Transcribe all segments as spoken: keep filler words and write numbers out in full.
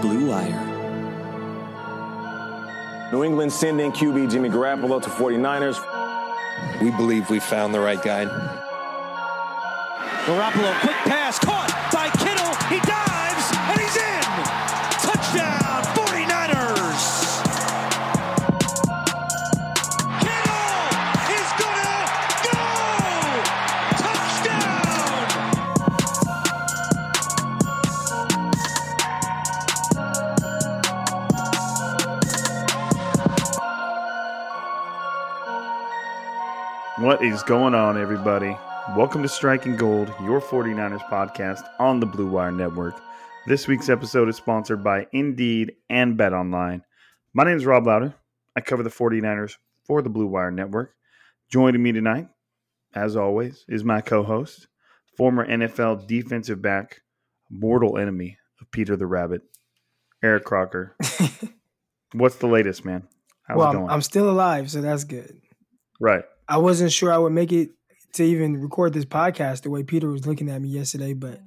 Blue Wire. New England sending Q B Jimmy Garoppolo to forty-niners. We believe we found the right guy. Garoppolo, quick pass, caught by Kittle. He dives, and he's in. Touchdown, forty-niners. Kittle is gonna go. What is going on, everybody? Welcome to Striking Gold, your forty-niners podcast on the Blue Wire Network. This week's episode is sponsored by Indeed and Bet Online. My name is Rob Louder. I cover the forty-niners for the Blue Wire Network. Joining me tonight, as always, is my co-host, former N F L defensive back, mortal enemy of Peter the Rabbit, Eric Crocker. What's the latest, man? How's well, it going? I'm still alive, so that's good. Right. I wasn't sure I would make it to even record this podcast the way Peter was looking at me yesterday, but,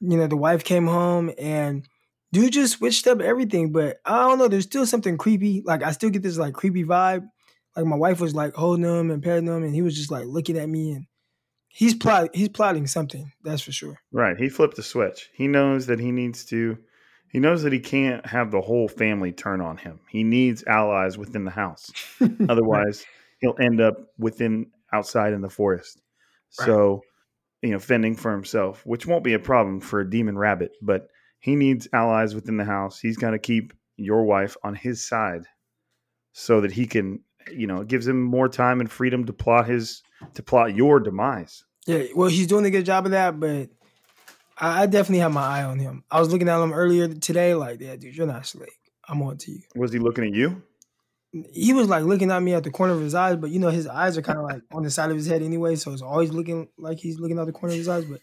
you know, the wife came home and dude just switched up everything, but I don't know, there's still something creepy. Like, I still get this, like, creepy vibe. Like, my wife was, like, holding him and petting him, and he was just, like, looking at me, and he's, plot- he's plotting something, that's for sure. Right, he flipped the switch. He knows that he needs to – he knows that he can't have the whole family turn on him. He needs allies within the house. Otherwise – he'll end up within outside in the forest. Right. So, you know, fending for himself, which won't be a problem for a demon rabbit, but he needs allies within the house. He's got to keep your wife on his side so that he can, you know, it gives him more time and freedom to plot his, to plot your demise. Yeah. Well, he's doing a good job of that, but I, I definitely have my eye on him. I was looking at him earlier today. Like, yeah, dude, you're not slick. I'm on to you. Was he looking at you? He was like looking at me at the corner of his eyes, but you know, his eyes are kind of like on the side of his head anyway. So it's always looking like he's looking out the corner of his eyes, but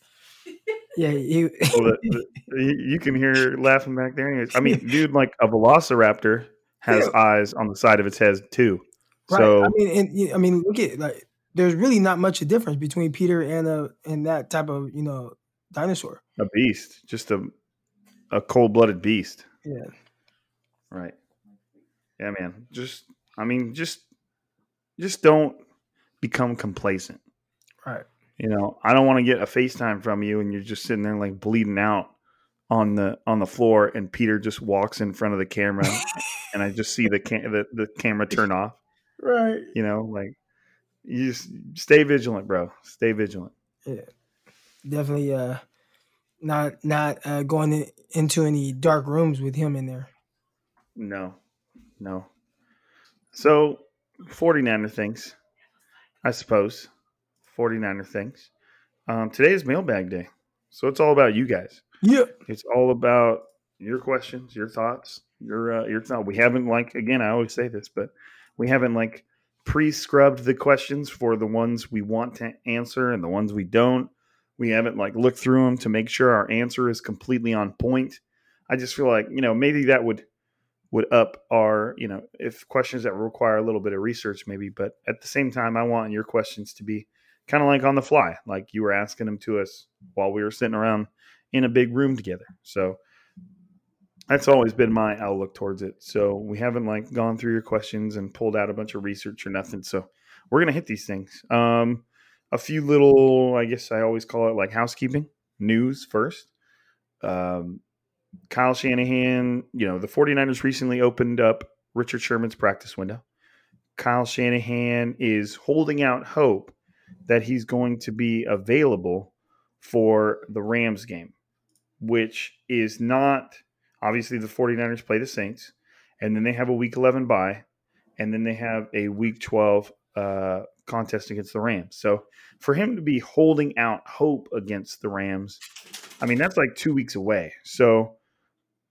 yeah, he, well, the, the, you can hear laughing back there. Anyways, I mean, dude, like a velociraptor has yeah. eyes on the side of its head too. Right. So I mean, and, I mean, look at like, there's really not much a difference between Peter and a, and that type of, you know, dinosaur, a beast, just a, a cold-blooded beast. Yeah. Right. Yeah, man. Just, I mean, just, just don't, become complacent. Right. You know, I don't want to get a FaceTime from you and you're just sitting there like bleeding out on the on the floor, and Peter just walks in front of the camera and I just see the, cam- the the camera turn off. Right. You know, like, you just stay vigilant, bro. Stay vigilant. Yeah. Definitely uh not not uh, going in, into any dark rooms with him in there. No. No. So, 49er things, I suppose. 49er things. Um, today is mailbag day. So it's all about you guys. Yeah. It's all about your questions, your thoughts, your uh, your thought. We haven't, like, again, I always say this, but we haven't, like, pre-scrubbed the questions for the ones we want to answer and the ones we don't. We haven't, like, looked through them to make sure our answer is completely on point. I just feel like, you know, maybe that would would up our, you know, if questions that require a little bit of research maybe, but at the same time, I want your questions to be kind of like on the fly, like you were asking them to us while we were sitting around in a big room together. So that's always been my outlook towards it. So we haven't, like, gone through your questions and pulled out a bunch of research or nothing. So we're going to hit these things. Um, a few little, I guess I always call it like housekeeping news first. Um, Kyle Shanahan, you know, the 49ers recently opened up Richard Sherman's practice window. Kyle Shanahan is holding out hope that he's going to be available for the Rams game, which is not – obviously the 49ers play the Saints, and then they have a Week eleven bye, and then they have a Week twelve uh, contest against the Rams. So for him to be holding out hope against the Rams, I mean, that's like two weeks away. So –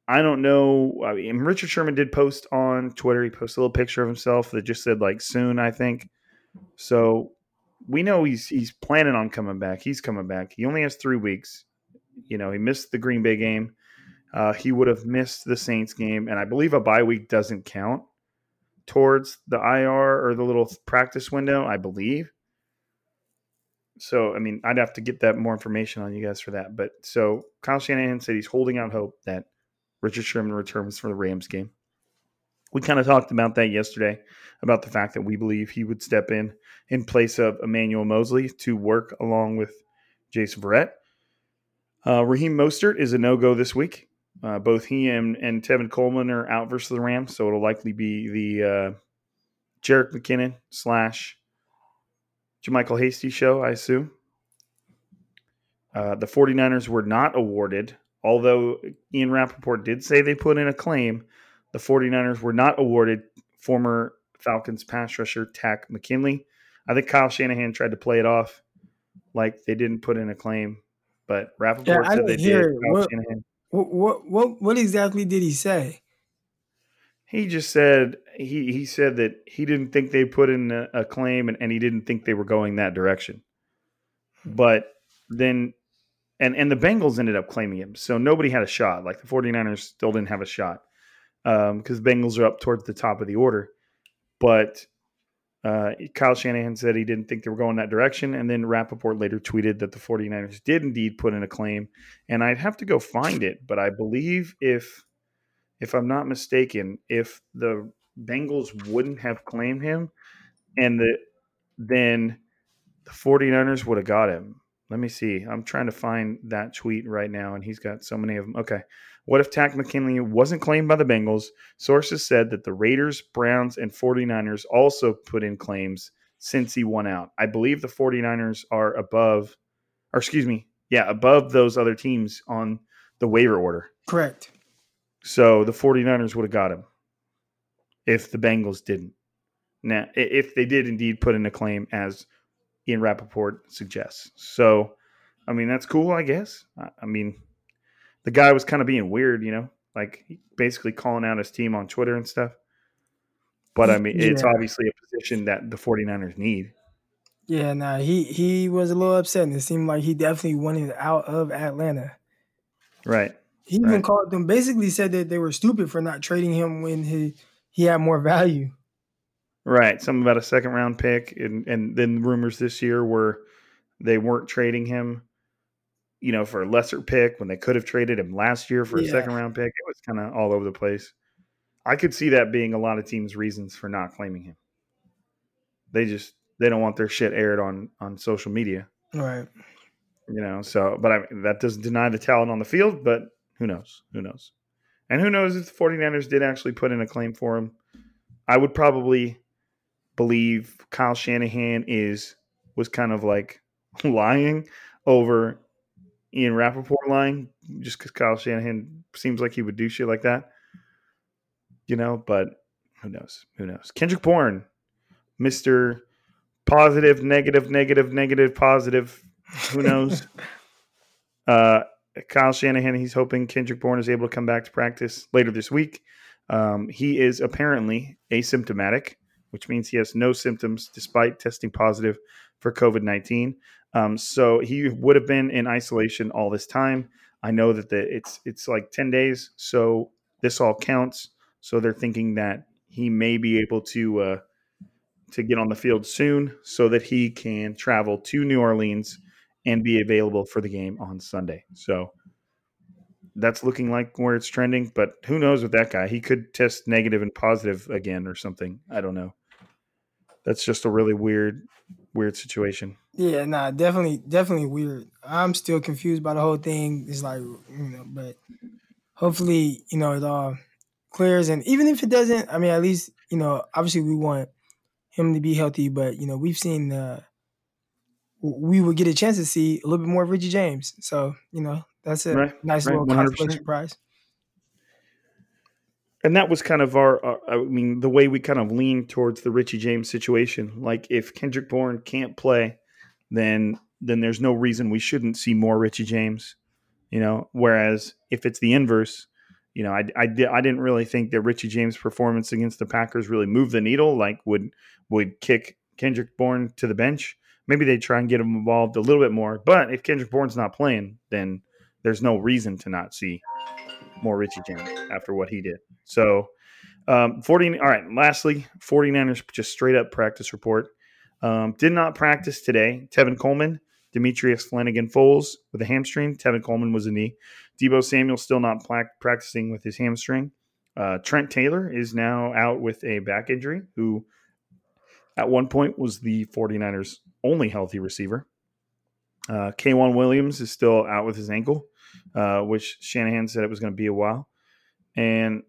I don't know. I mean, Richard Sherman did post on Twitter. He posted a little picture of himself that just said, like, soon, I think. So we know he's he's planning on coming back. He's coming back. He only has three weeks. You know, he missed the Green Bay game. Uh, he would have missed the Saints game. And I believe a bye week doesn't count towards the I R or the little practice window, I believe. So, I mean, I'd have to get that more information on you guys for that. But so Kyle Shanahan said he's holding out hope that Richard Sherman returns for the Rams game. We kind of talked about that yesterday, about the fact that we believe he would step in in place of Emmanuel Moseley to work along with Jason Verrett. Uh, Raheem Mostert is a no-go this week. Uh, both he and, and Tevin Coleman are out versus the Rams, so it'll likely be the uh, Jerick McKinnon slash Jermichael Hasty show, I assume. Uh, the 49ers were not awarded... Although Ian Rapoport did say they put in a claim, the 49ers were not awarded former Falcons pass rusher Takk McKinley. I think Kyle Shanahan tried to play it off like they didn't put in a claim, but Rapoport yeah, said they did. What, what, what, what exactly did he say? He just said he, he said that he didn't think they put in a, a claim and, and he didn't think they were going that direction. But then... And and the Bengals ended up claiming him. So nobody had a shot. Like the 49ers still didn't have a shot um, because the Bengals are up towards the top of the order. But uh, Kyle Shanahan said he didn't think they were going that direction. And then Rapoport later tweeted that the 49ers did indeed put in a claim. And I'd have to go find it. But I believe if if I'm not mistaken, if the Bengals wouldn't have claimed him, and the then the 49ers would have got him. Let me see. I'm trying to find that tweet right now, and he's got so many of them. Okay. What if Takk McKinley wasn't claimed by the Bengals? Sources said that the Raiders, Browns, and 49ers also put in claims since he won out. I believe the 49ers are above, or excuse me, yeah, above those other teams on the waiver order. Correct. So the 49ers would have got him if the Bengals didn't. Now, if they did indeed put in a claim as Ian Rapoport suggests. So, I mean, that's cool, I guess. I mean, the guy was kind of being weird, you know, like basically calling out his team on Twitter and stuff. But, I mean, yeah. It's obviously a position that the 49ers need. Yeah, nah, he, he was a little upset, and it seemed like he definitely wanted out of Atlanta. Right. He even right. called them, basically said that they were stupid for not trading him when he, he had more value. Right, something about a second-round pick, and, and then rumors this year were they weren't trading him, you know, for a lesser pick when they could have traded him last year for yeah. a second-round pick. It was kind of all over the place. I could see that being a lot of teams' reasons for not claiming him. They just they don't want their shit aired on, on social media. Right. You know, so, but I, that doesn't deny the talent on the field, but who knows? Who knows? And who knows if the 49ers did actually put in a claim for him. I would probably believe Kyle Shanahan is, was kind of like lying over Ian Rapoport lying, just because Kyle Shanahan seems like he would do shit like that. You know, but who knows? Who knows? Kendrick Bourne, Mister Positive, negative, negative, negative, positive. Who knows? uh, Kyle Shanahan, he's hoping Kendrick Bourne is able to come back to practice later this week. Um, he is apparently asymptomatic, which means he has no symptoms despite testing positive for covid nineteen. Um, so he would have been in isolation all this time. I know that the, it's it's like ten days, so this all counts. So they're thinking that he may be able to uh, to get on the field soon so that he can travel to New Orleans and be available for the game on Sunday. So that's looking like where it's trending, but who knows with that guy? He could test negative and positive again or something. I don't know. That's just a really weird, weird situation. Yeah, nah, definitely, definitely weird. I'm still confused by the whole thing. It's like, you know, but hopefully, you know, it all clears. And even if it doesn't, I mean, at least, you know, obviously we want him to be healthy, but, you know, we've seen uh, we would get a chance to see a little bit more of Richie James. So, you know, that's a right, nice right, little consolation prize. And that was kind of our, our, I mean, the way we kind of leaned towards the Richie James situation. Like, if Kendrick Bourne can't play, then then there's no reason we shouldn't see more Richie James, you know. Whereas if it's the inverse, you know, I, I, I didn't really think that Richie James' performance against the Packers really moved the needle, like would would kick Kendrick Bourne to the bench. Maybe they try and get him involved a little bit more. But if Kendrick Bourne's not playing, then there's no reason to not see more Richie James after what he did. So, um, forty. All right, lastly, 49ers just straight up practice report. Um, did not practice today. Tevin Coleman, Demetrius Flanagan Foles with a hamstring. Tevin Coleman was a knee. Debo Samuel still not pla- practicing with his hamstring. Uh, Trent Taylor is now out with a back injury, who at one point was the 49ers' only healthy receiver. Uh, K'Waun Williams is still out with his ankle, uh, which Shanahan said it was going to be a while. And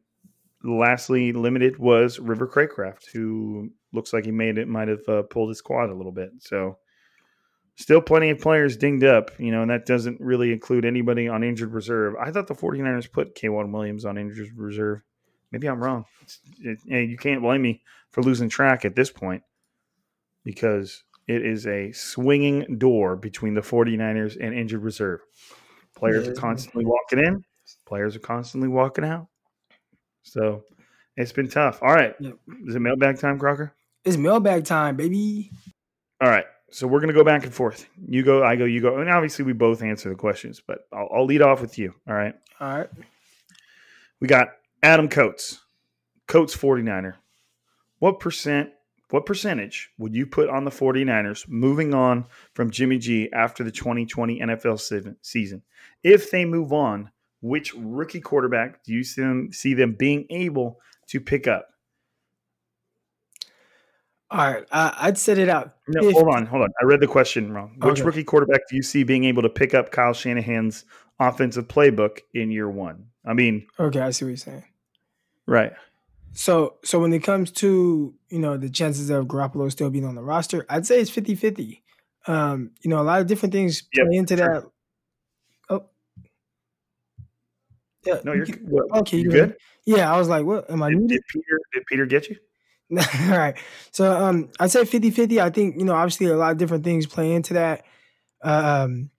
lastly, limited was River Craycraft, who looks like he made it, might have uh, pulled his quad a little bit. So still plenty of players dinged up, you know, and that doesn't really include anybody on injured reserve. I thought the 49ers put K'Waun Williams on injured reserve. Maybe I'm wrong. It's, it, you can't blame me for losing track at this point, because it is a swinging door between the 49ers and injured reserve. Players yeah. are constantly walking in. Players are constantly walking out. So it's been tough. All right. Yeah. Is it mailbag time, Crocker? It's mailbag time, baby. All right. So we're going to go back and forth. You go, I go, you go. And obviously we both answer the questions, but I'll, I'll lead off with you. All right. All right. We got Adam Coates. Coates 49er. What percent, what percentage would you put on the 49ers moving on from Jimmy G after the twenty twenty N F L season? If they move on, which rookie quarterback do you see them, see them being able to pick up? All right. Uh, I'd set it out. No, if, hold on. Hold on. I read the question wrong. Which okay. rookie quarterback do you see being able to pick up Kyle Shanahan's offensive playbook in year one? I mean. Okay. I see what you're saying. Right. So, so when it comes to, you know, the chances of Garoppolo still being on the roster, I'd say it's fifty-fifty. Um, you know, a lot of different things yep, play into sure. that. Yeah. No, you're well, okay. You good? Yeah, I was like, "What am I?" Did, did Peter? Did Peter get you? All right. So, um, I'd say fifty-fifty. I think, you know, obviously a lot of different things play into that. Um,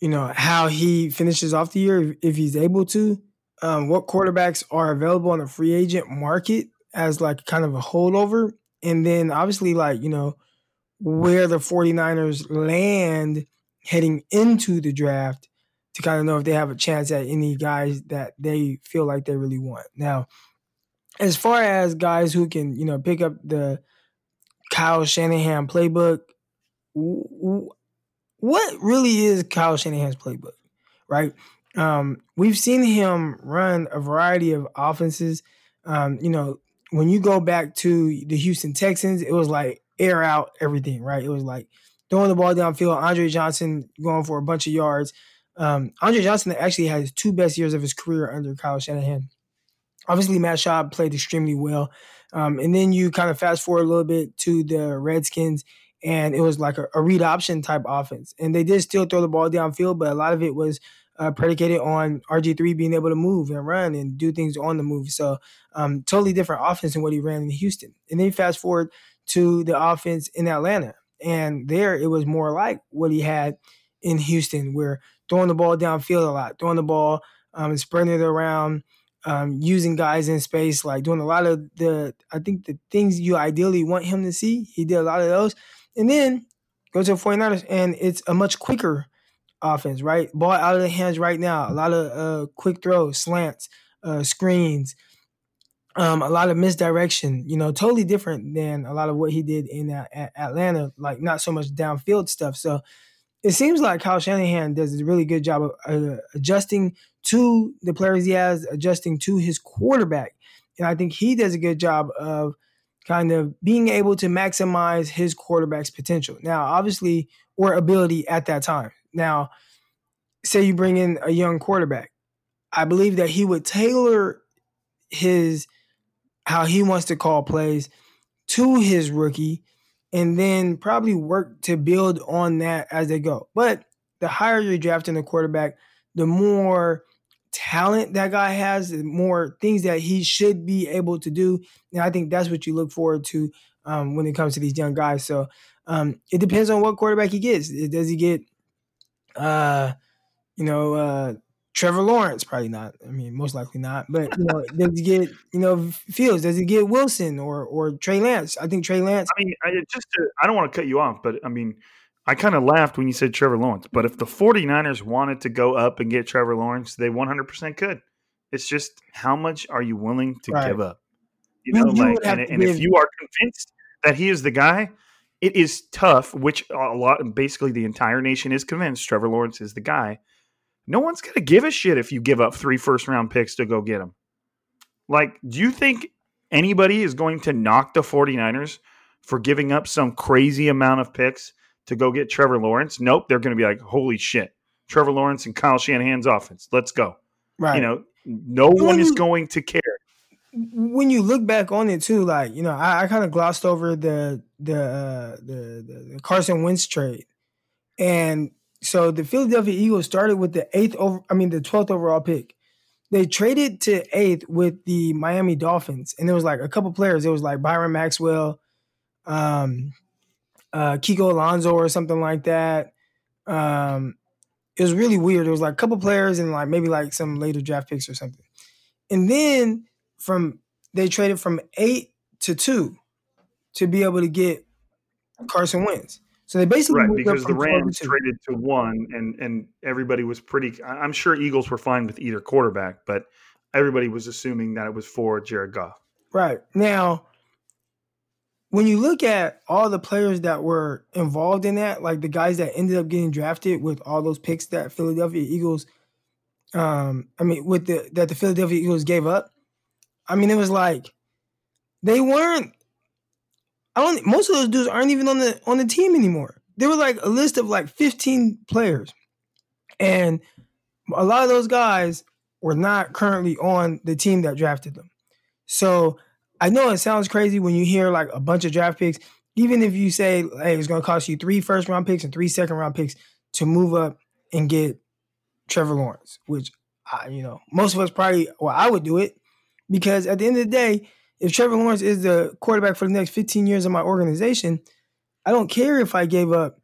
you know, how he finishes off the year, if he's able to. Um, what quarterbacks are available on the free agent market as like kind of a holdover, and then obviously like, you know, where the 49ers land heading into the draft, to kind of know if they have a chance at any guys that they feel like they really want. Now, as far as guys who can, you know, pick up the Kyle Shanahan playbook, what really is Kyle Shanahan's playbook, right? Um, we've seen him run a variety of offenses. Um, you know, when you go back to the Houston Texans, it was like air out everything, right? It was like throwing the ball downfield, Andre Johnson going for a bunch of yards. Um, Andre Johnson actually had his two best years of his career under Kyle Shanahan. Obviously, Matt Schaub played extremely well. Um, and then you kind of fast forward a little bit to the Redskins, and it was like a, a read option type offense. And they did still throw the ball downfield, but a lot of it was uh, predicated on R G three being able to move and run and do things on the move. So um, totally different offense than what he ran in Houston. And then fast forward to the offense in Atlanta. And there it was more like what he had in Houston, where throwing the ball downfield a lot, throwing the ball um, and spreading it around, um, using guys in space, like doing a lot of the, I think the things you ideally want him to see, he did a lot of those. And then go to the 49ers, and it's a much quicker offense, right? Ball out of the hands right now, a lot of uh, quick throws, slants, uh, screens, Um, a lot of misdirection, you know, totally different than a lot of what he did in uh, Atlanta, like not so much downfield stuff. So it seems like Kyle Shanahan does a really good job of uh, adjusting to the players he has, adjusting to his quarterback. And I think he does a good job of kind of being able to maximize his quarterback's potential. Now, obviously, or ability at that time. Now, say you bring in a young quarterback. I believe that he would tailor his how he wants to call plays to his rookie, and then probably work to build on that as they go. But the higher you're drafting a quarterback, the more talent that guy has, the more things that he should be able to do. And I think that's what you look forward to um, when it comes to these young guys. So um, it depends on what quarterback he gets. Does he get, uh, you know, uh, Trevor Lawrence? Probably not. I mean, most likely not. But, you know, does he get, you know, Fields? Does he get Wilson or or Trey Lance? I think Trey Lance. I mean, I, just to, I don't want to cut you off, but, I mean, I kind of laughed when you said Trevor Lawrence. But if the 49ers wanted to go up and get Trevor Lawrence, they one hundred percent could. It's just how much are you willing to right. give up? You know, you like, and, and if you are convinced that he is the guy, it is tough, which a lot, basically the entire nation is convinced Trevor Lawrence is the guy. No one's going to give a shit if you give up three first-round picks to go get him. Like, do you think anybody is going to knock the 49ers for giving up some crazy amount of picks to go get Trevor Lawrence? Nope, they're going to be like, holy shit, Trevor Lawrence and Kyle Shanahan's offense. Let's go. Right. You know, no when one you, is going to care. When you look back on it, too, like, you know, I, I kind of glossed over the the, uh, the, the the Carson Wentz trade. And so the Philadelphia Eagles started with the eighth over, I mean the twelfth overall pick. They traded to eighth with the Miami Dolphins, and it was like a couple players. It was like Byron Maxwell, um, uh, Kiko Alonso, or something like that. Um, it was really weird. It was like a couple players and like maybe like some later draft picks or something. And then from they traded from eight to two to be able to get Carson Wentz. So they basically right, because the Rams traded to one, and and everybody was pretty – I'm sure Eagles were fine with either quarterback, but everybody was assuming that it was for Jared Goff. Right. Now, when you look at all the players that were involved in that, like the guys that ended up getting drafted with all those picks that Philadelphia Eagles um, – I mean, with the that the Philadelphia Eagles gave up, I mean, it was like they weren't – I don't. Most of those dudes aren't even on the on the team anymore. There were like a list of like fifteen players, and a lot of those guys were not currently on the team that drafted them. So I know it sounds crazy when you hear like a bunch of draft picks. Even if you say, "Hey, it's going to cost you three first round picks and three second round picks to move up and get Trevor Lawrence," which I, you know, most of us probably, well, I would do it because at the end of the day, if Trevor Lawrence is the quarterback for the next fifteen years of my organization, I don't care if I gave up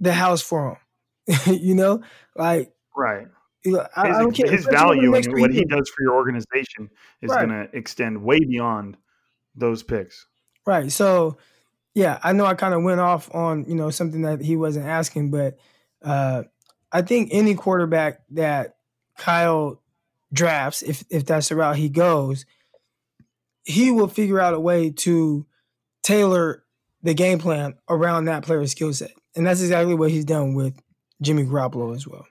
the house for him. you know, like right. I, his I don't care. His value and what years. He does for your organization is right. going to extend way beyond those picks. Right. So, yeah, I know I kind of went off on you know something that he wasn't asking, but uh, I think any quarterback that Kyle drafts, if if that's the route he goes, he will figure out a way to tailor the game plan around that player's skill set. And that's exactly what he's done with Jimmy Garoppolo as well.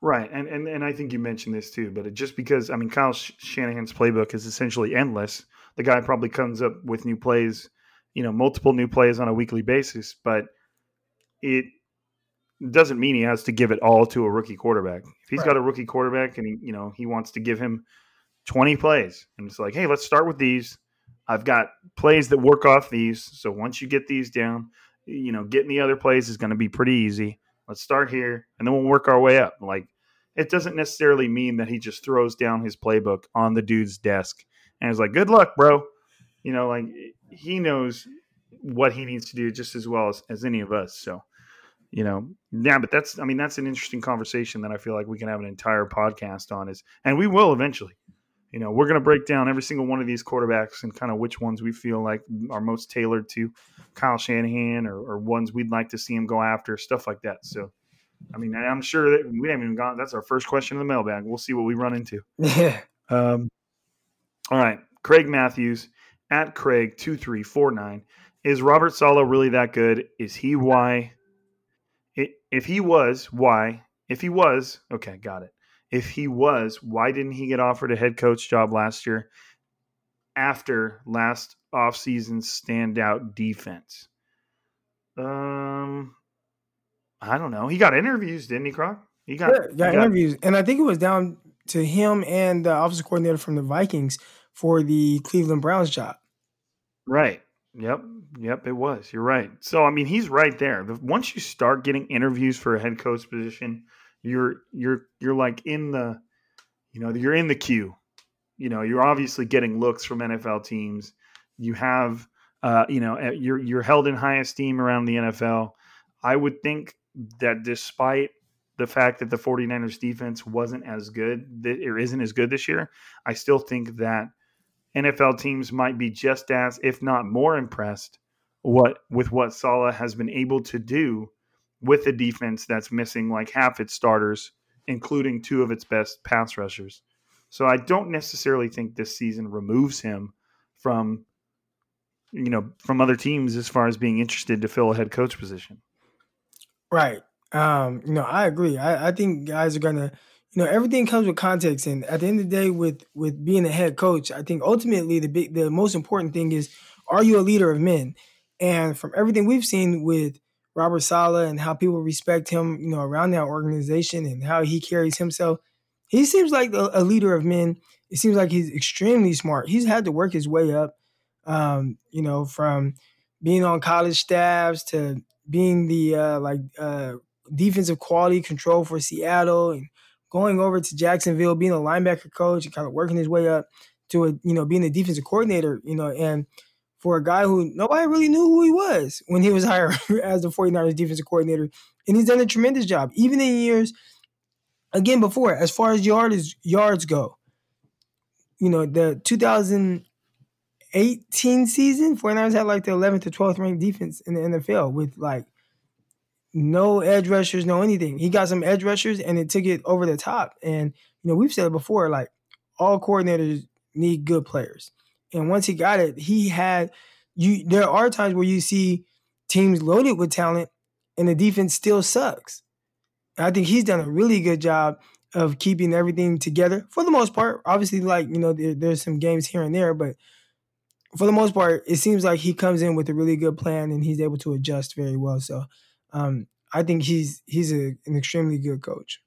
Right. And, and and I think you mentioned this too, but it just because, I mean, Kyle Shanahan's playbook is essentially endless. The guy probably comes up with new plays you know, multiple new plays on a weekly basis, but it doesn't mean he has to give it all to a rookie quarterback. If he's right. got a rookie quarterback and, he, you know, he wants to give him twenty plays and it's like, hey, let's start with these. I've got plays that work off these. So once you get these down, you know, getting the other plays is going to be pretty easy. Let's start here and then we'll work our way up. Like, it doesn't necessarily mean that he just throws down his playbook on the dude's desk and is like, good luck, bro. You know, like, he knows what he needs to do just as well as, as any of us. So, you know, yeah, but that's, I mean, that's an interesting conversation that I feel like we can have an entire podcast on is, and we will eventually, you know, we're going to break down every single one of these quarterbacks and kind of which ones we feel like are most tailored to Kyle Shanahan or, or ones we'd like to see him go after, stuff like that. So, I mean, I'm sure that we haven't even gone. That's our first question in the mailbag. We'll see what we run into. Yeah. Um, all right. Craig Matthews at Craig two three four nine. Is Robert Saleh really that good? Is he why? It, if he was, why? If he was, okay, got it. If he was, why didn't he get offered a head coach job last year after last offseason's standout defense? Um. I don't know. He got interviews, didn't he, Croc? He got, sure, got he interviews. Got... And I think it was down to him and the offensive coordinator from the Vikings for the Cleveland Browns job. Right. Yep. Yep, it was. You're right. So, I mean, he's right there. Once you start getting interviews for a head coach position, you're you're you're like in the, you know, you're in the queue. You know, you're obviously getting looks from N F L teams. You have, uh, you know, you're you're held in high esteem around the N F L. I would think that despite the fact that the 49ers defense wasn't as good or isn't as good this year, I still think that N F L teams might be just as, if not more, impressed what with what Saleh has been able to do with a defense that's missing like half its starters, including two of its best pass rushers. So I don't necessarily think this season removes him from, you know, from other teams as far as being interested to fill a head coach position. Right. Um, you know, I agree. I, I think guys are going to, you know, everything comes with context. And at the end of the day, with with being a head coach, I think ultimately the big, the most important thing is, are you a leader of men? And from everything we've seen with Robert Saleh and how people respect him, you know, around that organization and how he carries himself, he seems like a, a leader of men. It seems like he's extremely smart. He's had to work his way up, um, you know, from being on college staffs to being the uh, like uh, defensive quality control for Seattle and going over to Jacksonville, being a linebacker coach and kind of working his way up to, a, you know, being the defensive coordinator, you know, and for a guy who nobody really knew who he was when he was hired as the 49ers defensive coordinator. And he's done a tremendous job, even in years, again, before, as far as yards, yards go, you know, the two thousand eighteen season, 49ers had like the eleventh to twelfth ranked defense in the N F L with like no edge rushers, no anything. He got some edge rushers and it took it over the top. And, you know, we've said it before, like, all coordinators need good players. And once he got it, he had you. There are times where you see teams loaded with talent and the defense still sucks. And I think he's done a really good job of keeping everything together for the most part. Obviously, like, you know, there, there's some games here and there, but for the most part, it seems like he comes in with a really good plan and he's able to adjust very well. So um, I think he's he's a, an extremely good coach.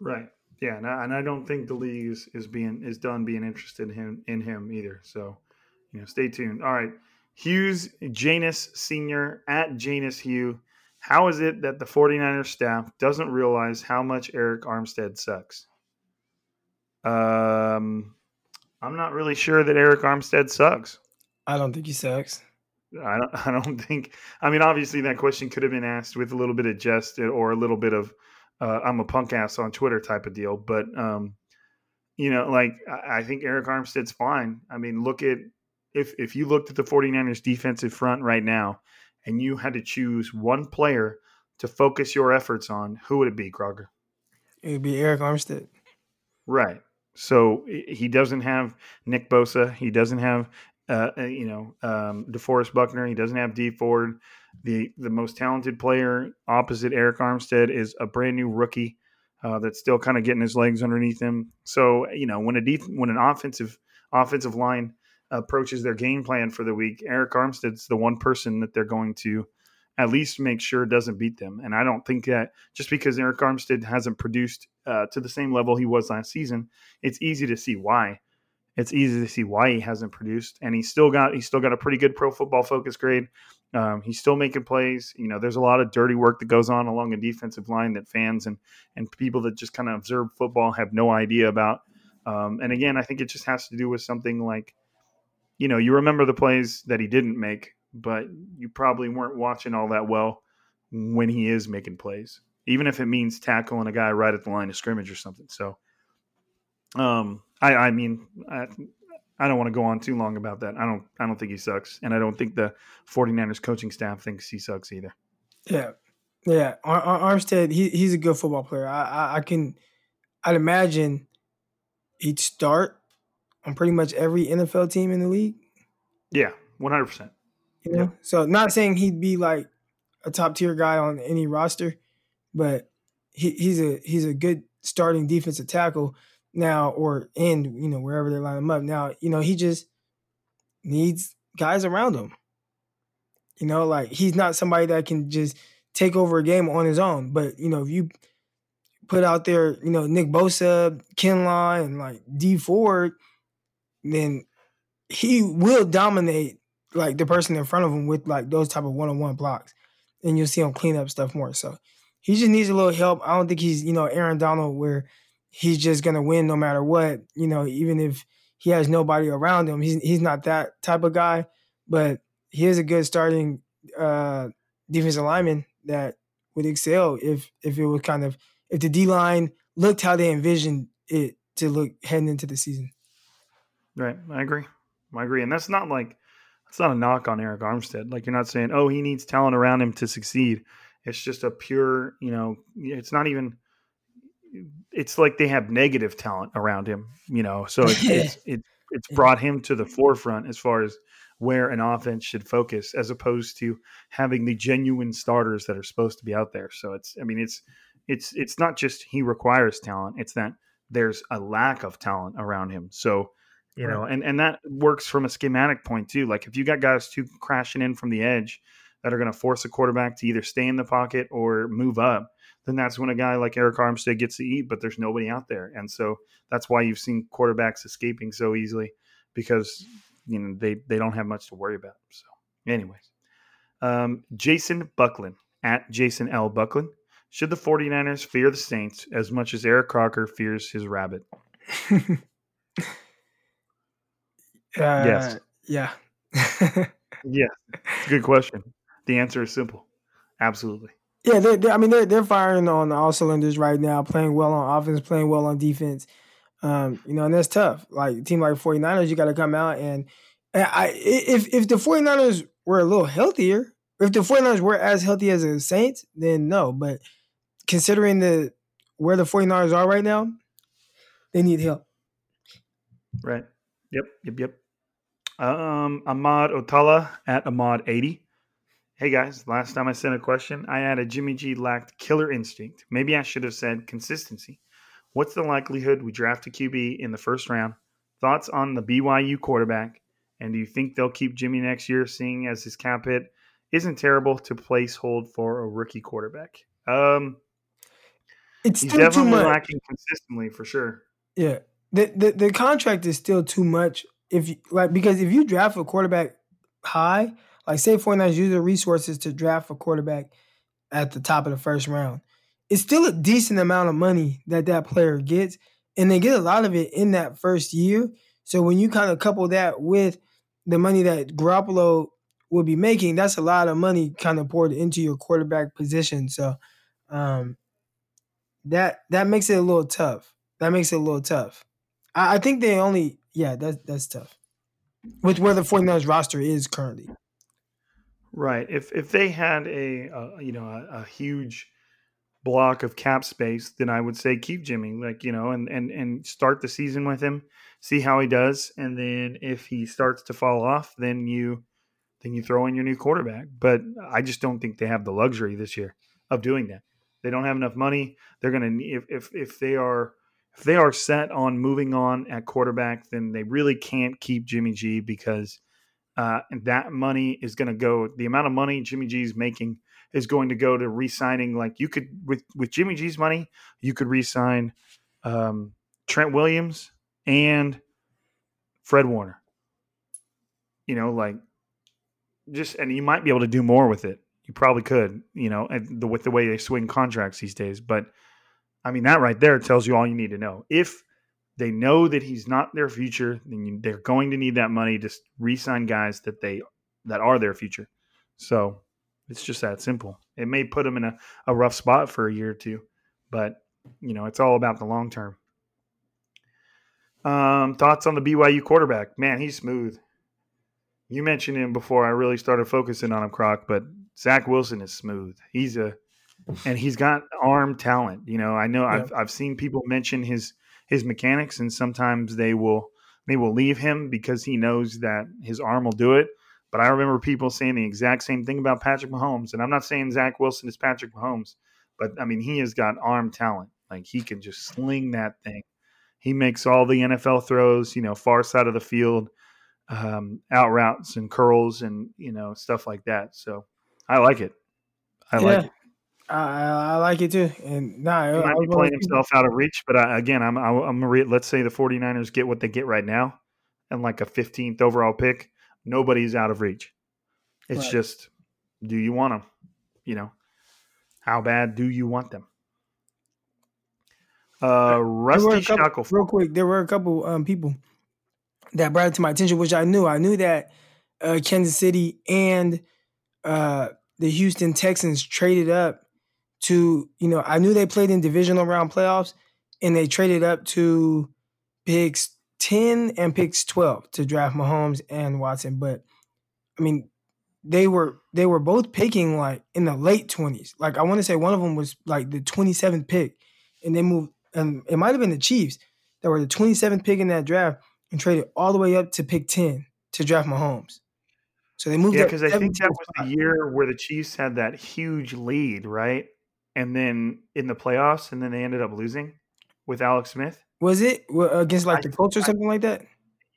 Right. Yeah. And I, and I don't think the league is, is being is done being interested in him, in him either. So, you know, stay tuned. All right. Hughes Janus Senior at Janus Hugh. How is it that the 49ers staff doesn't realize how much Eric Armstead sucks? Um. I'm not really sure that Eric Armstead sucks. I don't think he sucks. I don't, I don't think – I mean, obviously that question could have been asked with a little bit of jest or a little bit of uh, I'm a punk ass on Twitter type of deal. But, um, you know, like I, I think Eric Armstead's fine. I mean, look at – if if you looked at the 49ers defensive front right now and you had to choose one player to focus your efforts on, who would it be, Crocker? It would be Eric Armstead. Right. So he doesn't have Nick Bosa. He doesn't have, uh, you know, um, DeForest Buckner. He doesn't have D Ford. The the most talented player opposite Eric Armstead is a brand new rookie uh, that's still kind of getting his legs underneath him. So, you know, when a def- when an offensive offensive line approaches their game plan for the week, Eric Armstead's the one person that they're going to at least make sure doesn't beat them. And I don't think that just because Eric Armstead hasn't produced uh, to the same level he was last season, it's easy to see why. It's easy to see why he hasn't produced, and he's still got he's still got a pretty good Pro Football Focus grade. Um, he's still making plays. You know, there's a lot of dirty work that goes on along a defensive line that fans and and people that just kind of observe football have no idea about. Um, and again, I think it just has to do with something like, you know, you remember the plays that he didn't make, but you probably weren't watching all that well when he is making plays, even if it means tackling a guy right at the line of scrimmage or something. So. Um, I, I mean, I, I don't want to go on too long about that. I don't, I don't think he sucks. And I don't think the 49ers coaching staff thinks he sucks either. Yeah. Yeah. Ar- Ar- Armstead, he, he's a good football player. I, I, I can, I'd imagine he'd start on pretty much every N F L team in the league. Yeah. one hundred percent. You know, yeah. So not saying he'd be like a top tier guy on any roster, but he, he's a, he's a good starting defensive tackle. Now or end, you know, wherever they line him up. Now, you know, he just needs guys around him. You know, like he's not somebody that can just take over a game on his own. But, you know, if you put out there, you know, Nick Bosa, Kinlaw, and like D Ford, then he will dominate like the person in front of him with like those type of one-on-one blocks. And you'll see him clean up stuff more. So he just needs a little help. I don't think he's, you know, Aaron Donald where he's just going to win no matter what, you know, even if he has nobody around him. He's he's not that type of guy, but he is a good starting uh, defensive lineman that would excel if if it was kind of – if the D-line looked how they envisioned it to look heading into the season. Right. I agree. I agree. And that's not like – that's not a knock on Eric Armstead. Like you're not saying, oh, he needs talent around him to succeed. It's just a pure, you know, it's not even – it's like they have negative talent around him, you know, so it's, it's, it's, it's brought him to the forefront as far as where an offense should focus, as opposed to having the genuine starters that are supposed to be out there. So it's, I mean, it's, it's, it's not just he requires talent. It's that there's a lack of talent around him. So, you right. know, and, and that works from a schematic point too. Like if you got guys too crashing in from the edge that are going to force a quarterback to either stay in the pocket or move up, then that's when a guy like Eric Armstead gets to eat, but there's nobody out there. And so that's why you've seen quarterbacks escaping so easily, because you know they, they don't have much to worry about. So anyways, um, Jason Buckland, at Jason L. Buckland, should the 49ers fear the Saints as much as Eric Crocker fears his rabbit? uh, yes. Yeah. Yeah. Good question. The answer is simple. Absolutely. Yeah, they're, they're, I mean, they're, they're firing on all cylinders right now, playing well on offense, playing well on defense. Um, you know, and that's tough. Like, a team like 49ers, you got to come out. And, and I, if if the 49ers were a little healthier, if the 49ers were as healthy as the Saints, then no. But considering the where the 49ers are right now, they need help. Right. Yep, yep, yep. Um, Ahmad Otala, at Ahmad eighty. Hey guys, last time I sent a question, I added Jimmy G lacked killer instinct. Maybe I should have said consistency. What's the likelihood we draft a Q B in the first round? Thoughts on the B Y U quarterback? And do you think they'll keep Jimmy next year, seeing as his cap hit isn't terrible to placehold for a rookie quarterback? Um, it's still definitely too much. Lacking consistently for sure. Yeah, the, the the contract is still too much. If you, like because if you draft a quarterback high. Like, say 49ers use their resources to draft a quarterback at the top of the first round. It's still a decent amount of money that that player gets, and they get a lot of it in that first year. So when you kind of couple that with the money that Garoppolo will be making, that's a lot of money kind of poured into your quarterback position. So um, that that makes it a little tough. That makes it a little tough. I, I think they only – yeah, that's, that's tough with where the 49ers roster is currently. Right. If if they had a, a you know a, a huge block of cap space, then I would say keep Jimmy, like you know, and, and and start the season with him, see how he does, and then if he starts to fall off, then you then you throw in your new quarterback. But I just don't think they have the luxury this year of doing that. They don't have enough money. They're gonna if if if they are if they are set on moving on at quarterback, then they really can't keep Jimmy G, because uh, that money is going to go – the amount of money Jimmy G is making is going to go to re-signing. Like you could – with with Jimmy G's money, you could re-sign um, Trent Williams and Fred Warner. You know, like just – and you might be able to do more with it. You probably could, you know, and the, with the way they swing contracts these days. But, I mean, that right there tells you all you need to know. If they know that he's not their future, then you, they're going to need that money to re-sign guys that they that are their future. So it's just that simple. It may put them in a, a rough spot for a year or two, but, you know, it's all about the long term. Um, thoughts on the B Y U quarterback? Man, he's smooth. You mentioned him before I really started focusing on him, Croc, but Zach Wilson is smooth. He's a and he's got arm talent. You know, I know yeah. I've I've seen people mention his his mechanics, and sometimes they will they will leave him because he knows that his arm will do it. But I remember people saying the exact same thing about Patrick Mahomes, and I'm not saying Zach Wilson is Patrick Mahomes, but I mean he has got arm talent. Like he can just sling that thing. He makes all the N F L throws, you know, far side of the field, um, out routes and curls and, you know, stuff like that. So I like it. I yeah, like it. I, I like it too. And nah, he might I, be I, playing I, himself out of reach, but I, again, I'm I, I'm re- let's say the 49ers get what they get right now, and like a fifteenth overall pick, nobody's out of reach. It's right. Just, do you want them? You know, how bad do you want them? Uh, Rusty Shackelford. Real quick, there were a couple um, people that brought it to my attention, which I knew. I knew that uh, Kansas City and uh, the Houston Texans traded up to, you know, I knew they played in divisional round playoffs, and they traded up to picks ten and picks twelve to draft Mahomes and Watson. But I mean, they were they were both picking like in the late twenties. Like I want to say one of them was like the twenty-seventh pick, and they moved. And it might have been the Chiefs that were the twenty-seventh pick in that draft and traded all the way up to pick ten to draft Mahomes. So they moved yeah, up. Yeah, because I think that was the year where the Chiefs had that huge lead, right? And then in the playoffs, and then they ended up losing with Alex Smith. Was it against like the Colts or something I, like that?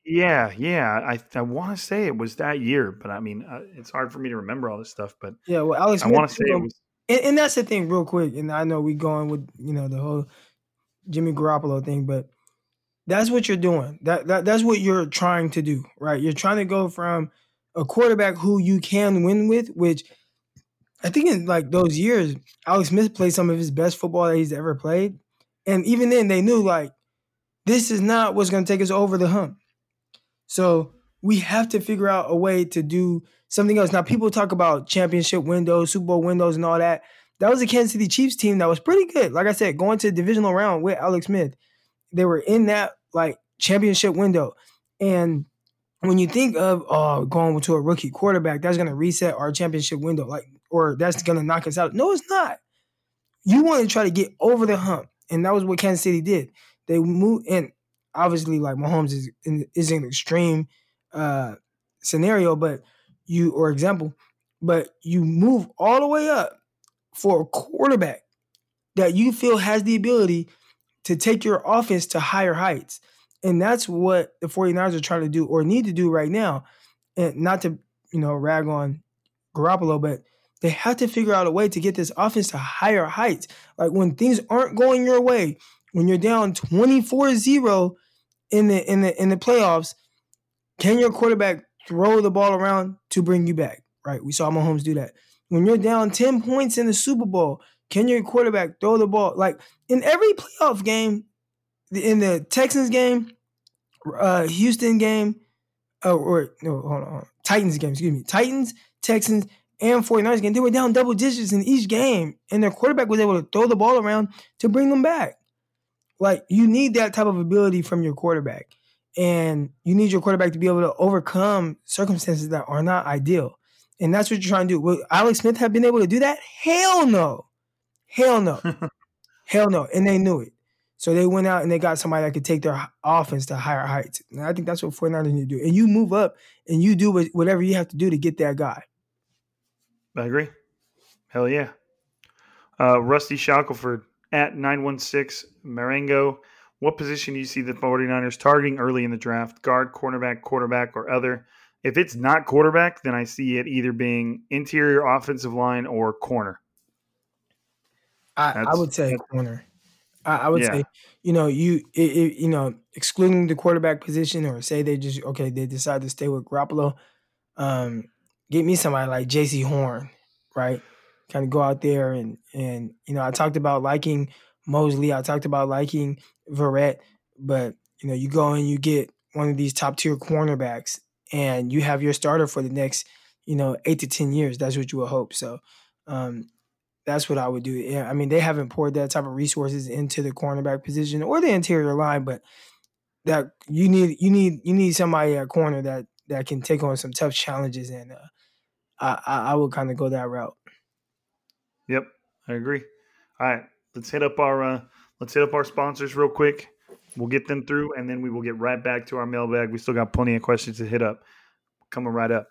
Yeah, yeah. I I want to say it was that year, but I mean, uh, it's hard for me to remember all this stuff. But yeah, well, Alex I Smith. I want to say it was. And, and that's the thing, real quick. And I know we're going with, you know, the whole Jimmy Garoppolo thing, but that's what you're doing. That, that that's what you're trying to do, right? You're trying to go from a quarterback who you can win with, which I think in like those years, Alex Smith played some of his best football that he's ever played. And even then they knew like, this is not what's going to take us over the hump. So we have to figure out a way to do something else. Now people talk about championship windows, Super Bowl windows and all that. That was a Kansas City Chiefs team that was pretty good. Like I said, going to the divisional round with Alex Smith, they were in that like championship window. And when you think of oh, going to a rookie quarterback, that's going to reset our championship window, like, or that's going to knock us out. No, it's not. You want to try to get over the hump, and that was what Kansas City did. They moved, and obviously, like Mahomes is in, is an extreme uh, scenario, but you or example, but you move all the way up for a quarterback that you feel has the ability to take your offense to higher heights. And that's what the 49ers are trying to do or need to do right now. And not to, you know, rag on Garoppolo, but they have to figure out a way to get this offense to higher heights. Like when things aren't going your way, when you're down twenty-four zero in the in the in the playoffs, can your quarterback throw the ball around to bring you back? Right? We saw Mahomes do that. When you're down ten points in the Super Bowl, can your quarterback throw the ball? Like in every playoff game, in the Texans game, uh, Houston game, uh, or no, hold on, hold on, Titans game, excuse me, Titans, Texans, and 49ers game, they were down double digits in each game, and their quarterback was able to throw the ball around to bring them back. Like you need that type of ability from your quarterback, and you need your quarterback to be able to overcome circumstances that are not ideal. And that's what you're trying to do. Will Alex Smith have been able to do that? Hell no. Hell no. Hell no. And they knew it. So they went out and they got somebody that could take their offense to higher heights. And I think that's what 49ers need to do. And you move up and you do whatever you have to do to get that guy. I agree. Hell yeah. Uh, Rusty Shackelford at nine one six Marengo. What position do you see the 49ers targeting early in the draft? Guard, cornerback, quarterback, or other? If it's not quarterback, then I see it either being interior offensive line or corner. I, I would say corner. I, I would yeah. say, you know, you it, it, you know, excluding the quarterback position, or say they just, okay, they decide to stay with Garoppolo, um, get me somebody like J C Horn, right? Kind of go out there and, and, you know, I talked about liking Moseley. I talked about liking Verrett. But, you know, you go and you get one of these top-tier cornerbacks, and you have your starter for the next, you know, eight to ten years. That's what you would hope. So um, that's what I would do. Yeah, I mean, they haven't poured that type of resources into the cornerback position or the interior line, but that you need you need you need somebody at corner that that can take on some tough challenges, and uh, I I would kind of go that route. Yep, I agree. All right, let's hit up our uh, let's hit up our sponsors real quick. We'll get them through, and then we will get right back to our mailbag. We still got plenty of questions to hit up. Coming right up.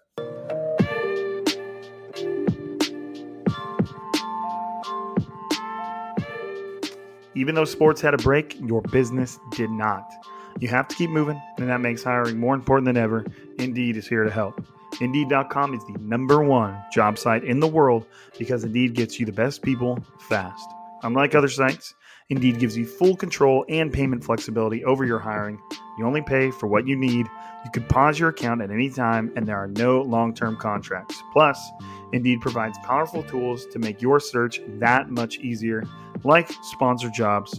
Even though sports had a break, your business did not. You have to keep moving, and that makes hiring more important than ever. Indeed is here to help. Indeed dot com is the number one job site in the world because Indeed gets you the best people fast. Unlike other sites, Indeed gives you full control and payment flexibility over your hiring. You only pay for what you need. You can pause your account at any time, and there are no long-term contracts. Plus, Indeed provides powerful tools to make your search that much easier, like sponsored jobs,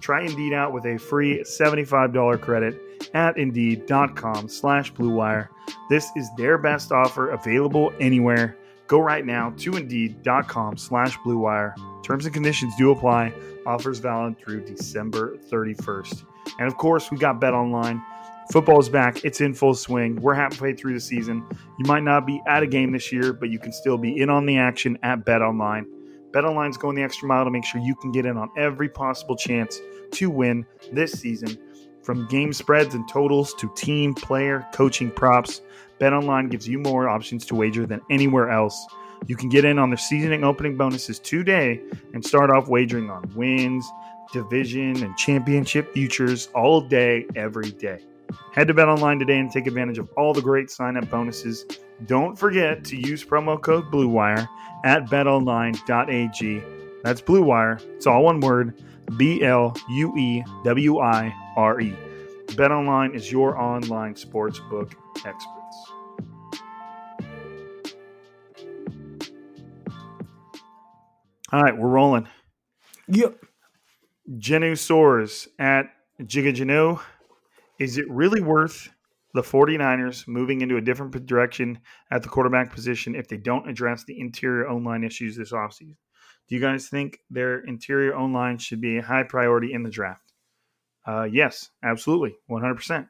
Try Indeed out with a free seventy-five dollars credit at Indeed.com slash Blue Wire. This is their best offer available anywhere. Go right now to Indeed.com slash Blue Wire. Terms and conditions do apply. Offers valid through December thirty-first. And of course, we got Bet Online. Football's back. It's in full swing. We're halfway through the season. You might not be at a game this year, but you can still be in on the action at Bet Online. Bet Online's going the extra mile to make sure you can get in on every possible chance to win this season. From game spreads and totals to team, player, coaching props, BetOnline gives you more options to wager than anywhere else. You can get in on the season opening bonuses today and start off wagering on wins, division, and championship futures all day, every day. Head to BetOnline today and take advantage of all the great sign-up bonuses. Don't forget to use promo code BlueWire at bet online dot a g. That's BlueWire. It's all one word, B L U E W I R E. BetOnline is your online sportsbook experts. All right, we're rolling. Yep. Genu Soares at Jigga Genu. Is it really worth the 49ers moving into a different direction at the quarterback position if they don't address the interior O-line issues this offseason? Do you guys think their interior O-line should be a high priority in the draft? Uh, yes, absolutely, one hundred percent.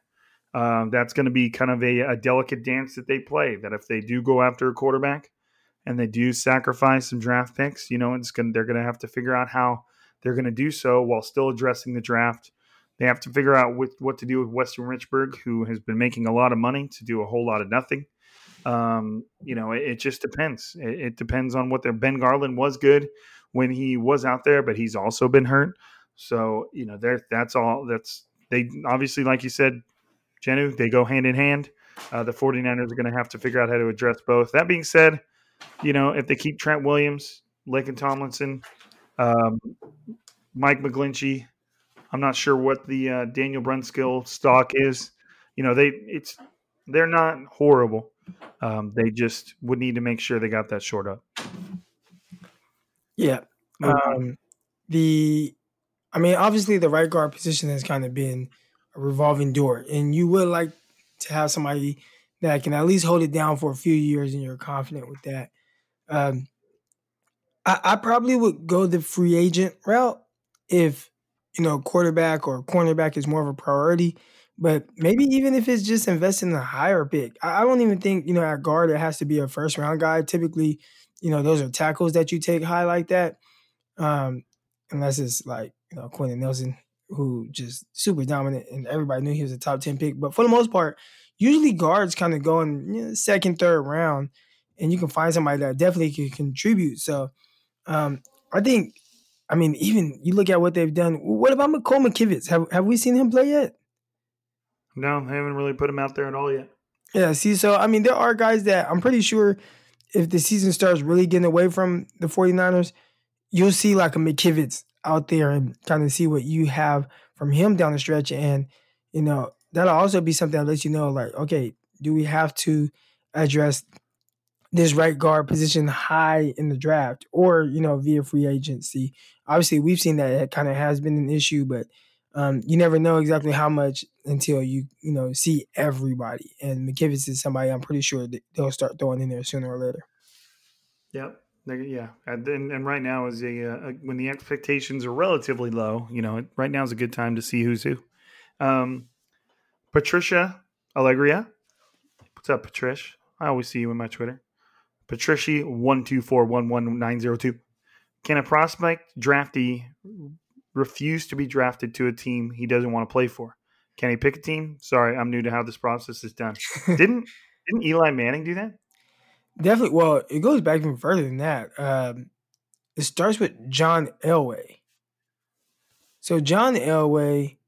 Um, that's going to be kind of a, a delicate dance that they play, that if they do go after a quarterback and they do sacrifice some draft picks, you know, it's gonna, they're going to have to figure out how they're going to do so while still addressing the draft. They have to figure out with, what to do with Weston Richburg, who has been making a lot of money to do a whole lot of nothing. Um, you know, it, it just depends. It, it depends on what their Ben Garland was good when he was out there, but he's also been hurt. So, you know, there, that's all that's, they obviously, like you said, Genu, they go hand in hand. Uh, the 49ers are going to have to figure out how to address both. That being said, you know, if they keep Trent Williams, Lakin Tomlinson, um, Mike McGlinchey, I'm not sure what the uh, Daniel Brunskill stock is. You know, they, it's, they're not horrible. Um, they just would need to make sure they got that short up. Yeah. Um, the, I mean, obviously the right guard position has kind of been a revolving door, and you would like to have somebody that can at least hold it down for a few years, and you're confident with that. Um, I, I probably would go the free agent route if, you know, quarterback or cornerback is more of a priority. But maybe even if it's just investing in a higher pick, I don't even think, you know, at guard, it has to be a first round guy. Typically, you know, those are tackles that you take high like that. Um, unless it's like, you know, Quentin Nelson, who just super dominant and everybody knew he was a top ten pick. But for the most part, usually guards kind of go in, you know, second, third round, and you can find somebody that definitely can contribute. So um, I think, I mean, even you look at what they've done. What about Mecole McKivitz? Have have we seen him play yet? No, I haven't really put him out there at all yet. Yeah, see, so, I mean, there are guys that I'm pretty sure if the season starts really getting away from the 49ers, you'll see like a McKivitz out there and kind of see what you have from him down the stretch. And, you know, that'll also be something that lets you know, like, okay, do we have to address this right guard position high in the draft or, you know, via free agency? Obviously, we've seen that it kind of has been an issue, but Um, you never know exactly how much until you, you know, see everybody. And McKivitz is somebody I'm pretty sure they'll start throwing in there sooner or later. Yep. Yeah. And, and right now is a, uh, when the expectations are relatively low, you know, right now is a good time to see who's who. Um, Patricia Alegria. What's up, Patricia? I always see you in my Twitter. Patricia one two four one one nine zero two. Can a prospect draftee refuse to be drafted to a team he doesn't want to play for? Can he pick a team? Sorry, I'm new to how this process is done. didn't didn't Eli Manning do that? Definitely. Well, it goes back even further than that. Um, it starts with John Elway. So John Elway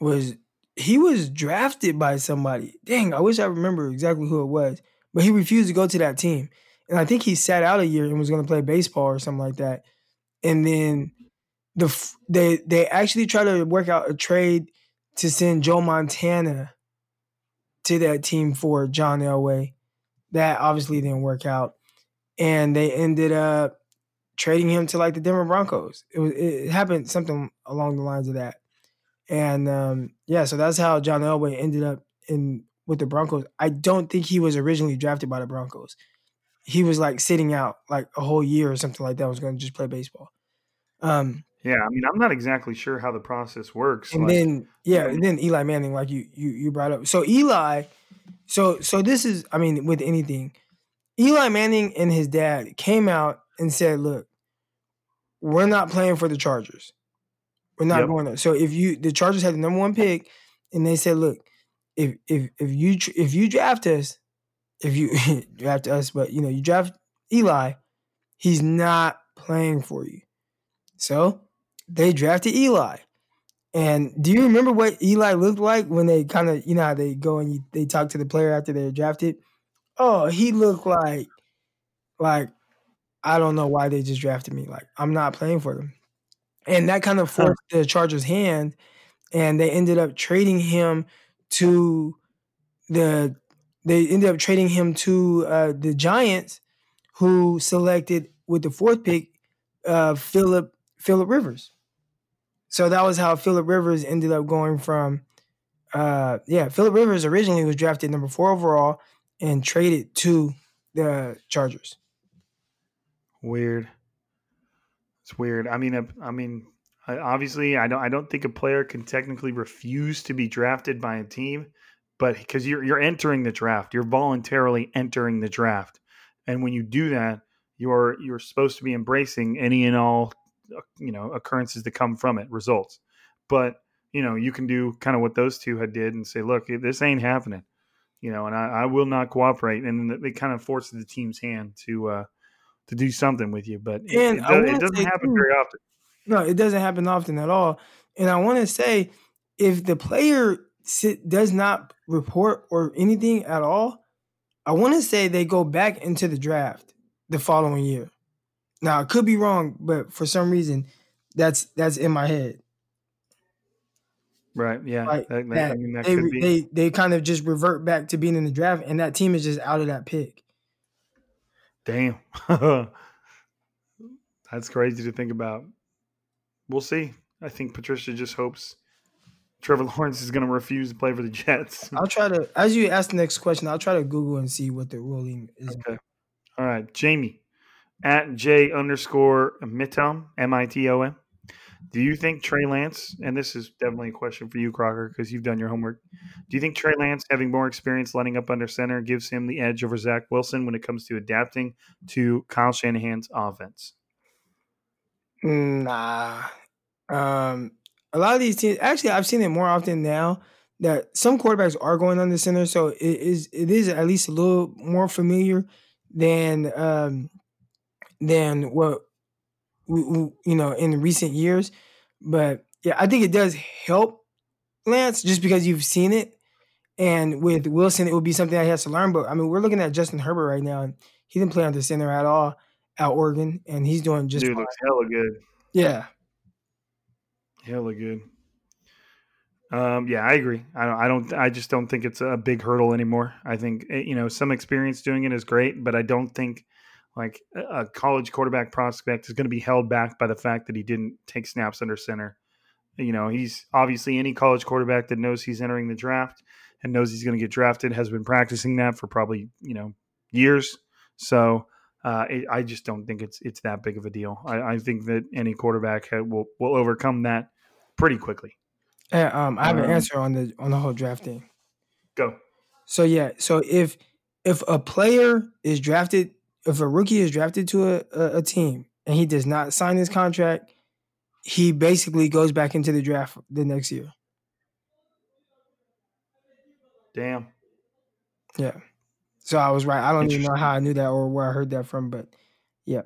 was he was drafted by somebody. Dang, I wish I remember exactly who it was, but he refused to go to that team, and I think he sat out a year and was going to play baseball or something like that, and then. The they they actually try to work out a trade to send Joe Montana to that team for John Elway. That obviously didn't work out, and they ended up trading him to like the Denver Broncos. It was it happened something along the lines of that, and um, yeah, so that's how John Elway ended up in with the Broncos. I don't think he was originally drafted by the Broncos. He was like sitting out like a whole year or something like that. Was going to just play baseball. Um, Yeah, I mean, I'm not exactly sure how the process works. And like, then, yeah, and then Eli Manning, like you, you, you brought up. So Eli, so, so this is, I mean, with anything, Eli Manning and his dad came out and said, "Look, we're not playing for the Chargers. We're not yep. going there." So if you, the Chargers had the number one pick, and they said, "Look, if if if you if you draft us, if you draft us, but you know you draft Eli, he's not playing for you." So. They drafted Eli. And do you remember what Eli looked like when they kind of, you know, how they go and you, they talk to the player after they're drafted? Oh, he looked like, like, I don't know why they just drafted me. Like, I'm not playing for them. And that kind of forced the Chargers' hand. And they ended up trading him to the, they ended up trading him to uh, the Giants, who selected with the fourth pick, uh, Phillip, Phillip Rivers. So that was how Phillip Rivers ended up going from, uh, yeah, Phillip Rivers originally was drafted number four overall and traded to the Chargers. Weird. It's weird. I mean, I, I mean, I, obviously, I don't, I don't think a player can technically refuse to be drafted by a team, but because you're you're entering the draft, you're voluntarily entering the draft, and when you do that, you're you're supposed to be embracing any and all, you know, occurrences that come from it, results. But, you know, you can do kind of what those two had did and say, look, this ain't happening, you know, and I, I will not cooperate. And they kind of forced the team's hand to uh, to do something with you. But it, it, does, it doesn't happen too, very often. No, it doesn't happen often at all. And I want to say, if the player sit, does not report or anything at all, I want to say they go back into the draft the following year. Now, I could be wrong, but for some reason, that's that's in my head. Right, yeah. Like that, that, I mean, that they, could be. They, they kind of just revert back to being in the draft, and that team is just out of that pick. Damn. That's crazy to think about. We'll see. I think Patricia just hopes Trevor Lawrence is going to refuse to play for the Jets. I'll try to, as you ask the next question, I'll try to Google and see what the ruling is. Okay. All right, Jamie. At J underscore Mitom, M I T O M. Do you think Trey Lance, and this is definitely a question for you, Crocker, because you've done your homework. Do you think Trey Lance, having more experience lining up under center, gives him the edge over Zach Wilson when it comes to adapting to Kyle Shanahan's offense? Nah. Um, a lot of these teams, actually, I've seen it more often now that some quarterbacks are going under center, so it is it is at least a little more familiar than um, than what we, we, you know in recent years. But yeah, I think it does help Lance just because you've seen it, and with Wilson, it would be something that he has to learn. But I mean, we're looking at Justin Herbert right now, and he didn't play under center at all at Oregon, and he's doing just Dude, fine. Looks hella good. Yeah, hella good. Um, yeah, I agree. I don't, I don't, I just don't think it's a big hurdle anymore. I think, you know, some experience doing it is great, but I don't think like a college quarterback prospect is going to be held back by the fact that he didn't take snaps under center. You know, he's obviously any college quarterback that knows he's entering the draft and knows he's going to get drafted has been practicing that for probably, you know, years. So, uh, it, I just don't think it's, it's that big of a deal. I, I think that any quarterback will, will overcome that pretty quickly. Yeah, um, I have an answer on the on the whole draft thing. Go. So yeah, so if if a player is drafted, if a rookie is drafted to a, a, a team and he does not sign his contract, he basically goes back into the draft the next year. Damn. Yeah. So I was right. I don't even know how I knew that or where I heard that from, but yeah.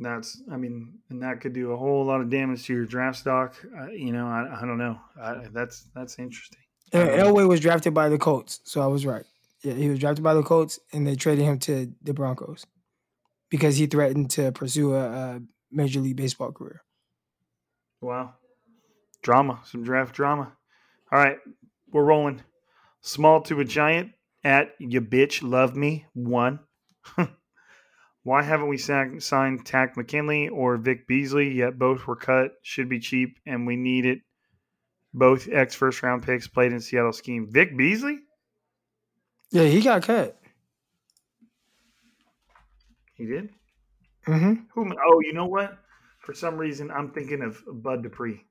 And that's, I mean, and that could do a whole lot of damage to your draft stock. Uh, you know, I, I don't know. I, that's that's interesting. And Elway was drafted by the Colts, so I was right. Yeah, he was drafted by the Colts, and they traded him to the Broncos because he threatened to pursue a, a Major League Baseball career. Wow. Drama. Some draft drama. All right, we're rolling. Small to a giant at you bitch love me one. Why haven't we signed Takk McKinley or Vic Beasley yet? Both were cut, should be cheap, and we need it. Both ex-first round picks played in Seattle scheme. Vic Beasley? Yeah, he got cut. He did? Mm-hmm. Who, oh, you know what? For some reason, I'm thinking of Bud Dupree.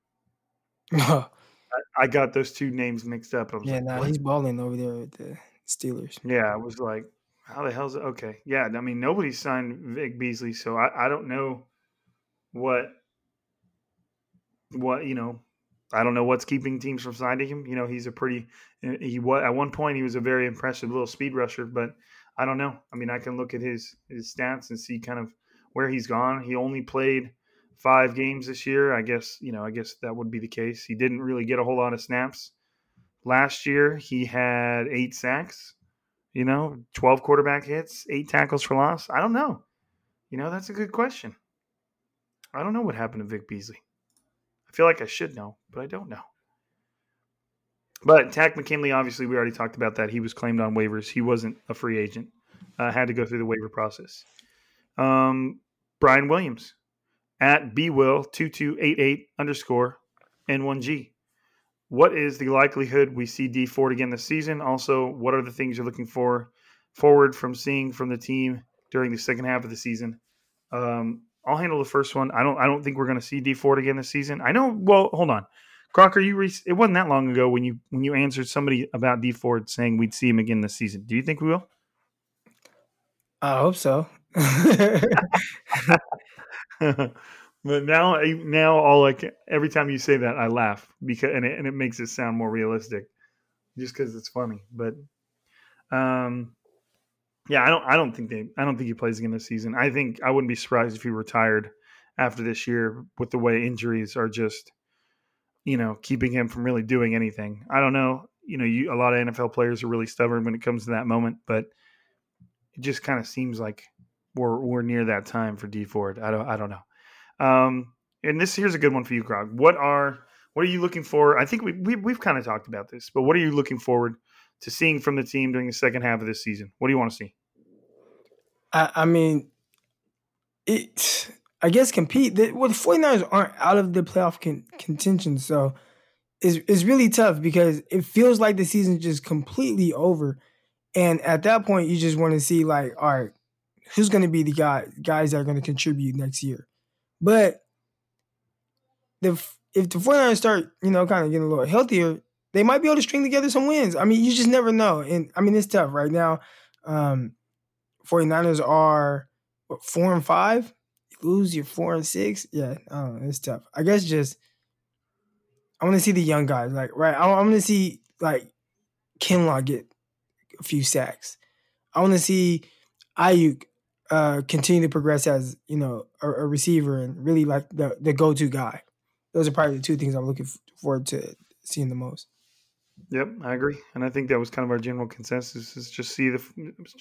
I, I got those two names mixed up. I was yeah, like, nah, what? He's balling over there at the Steelers. Yeah, I was like, how the hell's it? Okay. Yeah. I mean, nobody signed Vic Beasley. So I, I don't know what, what, you know, I don't know what's keeping teams from signing him. You know, he's a pretty, he was at one point, he was a very impressive little speed rusher, but I don't know. I mean, I can look at his, his stats and see kind of where he's gone. He only played five games this year. I guess, you know, I guess that would be the case. He didn't really get a whole lot of snaps. Last year, he had eight sacks. You know, twelve quarterback hits, eight tackles for loss. I don't know. You know, that's a good question. I don't know what happened to Vic Beasley. I feel like I should know, but I don't know. But Takk McKinley, obviously, we already talked about that. He was claimed on waivers. He wasn't a free agent. Uh, had to go through the waiver process. Um, Brian Williams at B Will two two eight eight underscore N one G. What is the likelihood we see D Ford again this season? Also, what are the things you're looking for forward from seeing from the team during the second half of the season? Um, I'll handle the first one. I don't. I don't think we're going to see D Ford again this season. I know. Well, hold on, Crocker. You re- it wasn't that long ago when you when you answered somebody about D Ford saying we'd see him again this season. Do you think we will? I hope so. But now, now all like every time you say that, I laugh because and it, and it makes it sound more realistic, just because it's funny. But, um, yeah, I don't, I don't think they, I don't think he plays again this season. I think I wouldn't be surprised if he retired after this year with the way injuries are just, you know, keeping him from really doing anything. I don't know, you know, you a lot of N F L players are really stubborn when it comes to that moment, but it just kind of seems like we're we're near that time for D Ford. I don't, I don't know. Um, and this here's a good one for you, Grog. What are what are you looking for? I think we, we we've kind of talked about this, but what are you looking forward to seeing from the team during the second half of this season? What do you want to see? I, I mean, it. I guess compete. The, well, the 49ers aren't out of the playoff con, contention, so it's it's really tough because it feels like the season's just completely over, and at that point, you just want to see like, all right, who's going to be the guy guys that are going to contribute next year. But the if the 49ers start, you know, kind of getting a little healthier, they might be able to string together some wins. I mean, you just never know. And, I mean, it's tough right now. Um, 49ers are, what, four and five? You lose, you're four and six? Yeah, I don't know. It's tough. I guess just I want to see the young guys. Like, right, I, I want to see, like, Kinlaw get a few sacks. I want to see Ayuk uh, continue to progress as, you know, a, a receiver and really, like, the, the go-to guy. Those are probably the two things I'm looking forward to seeing the most. Yep, I agree. And I think that was kind of our general consensus, is just see the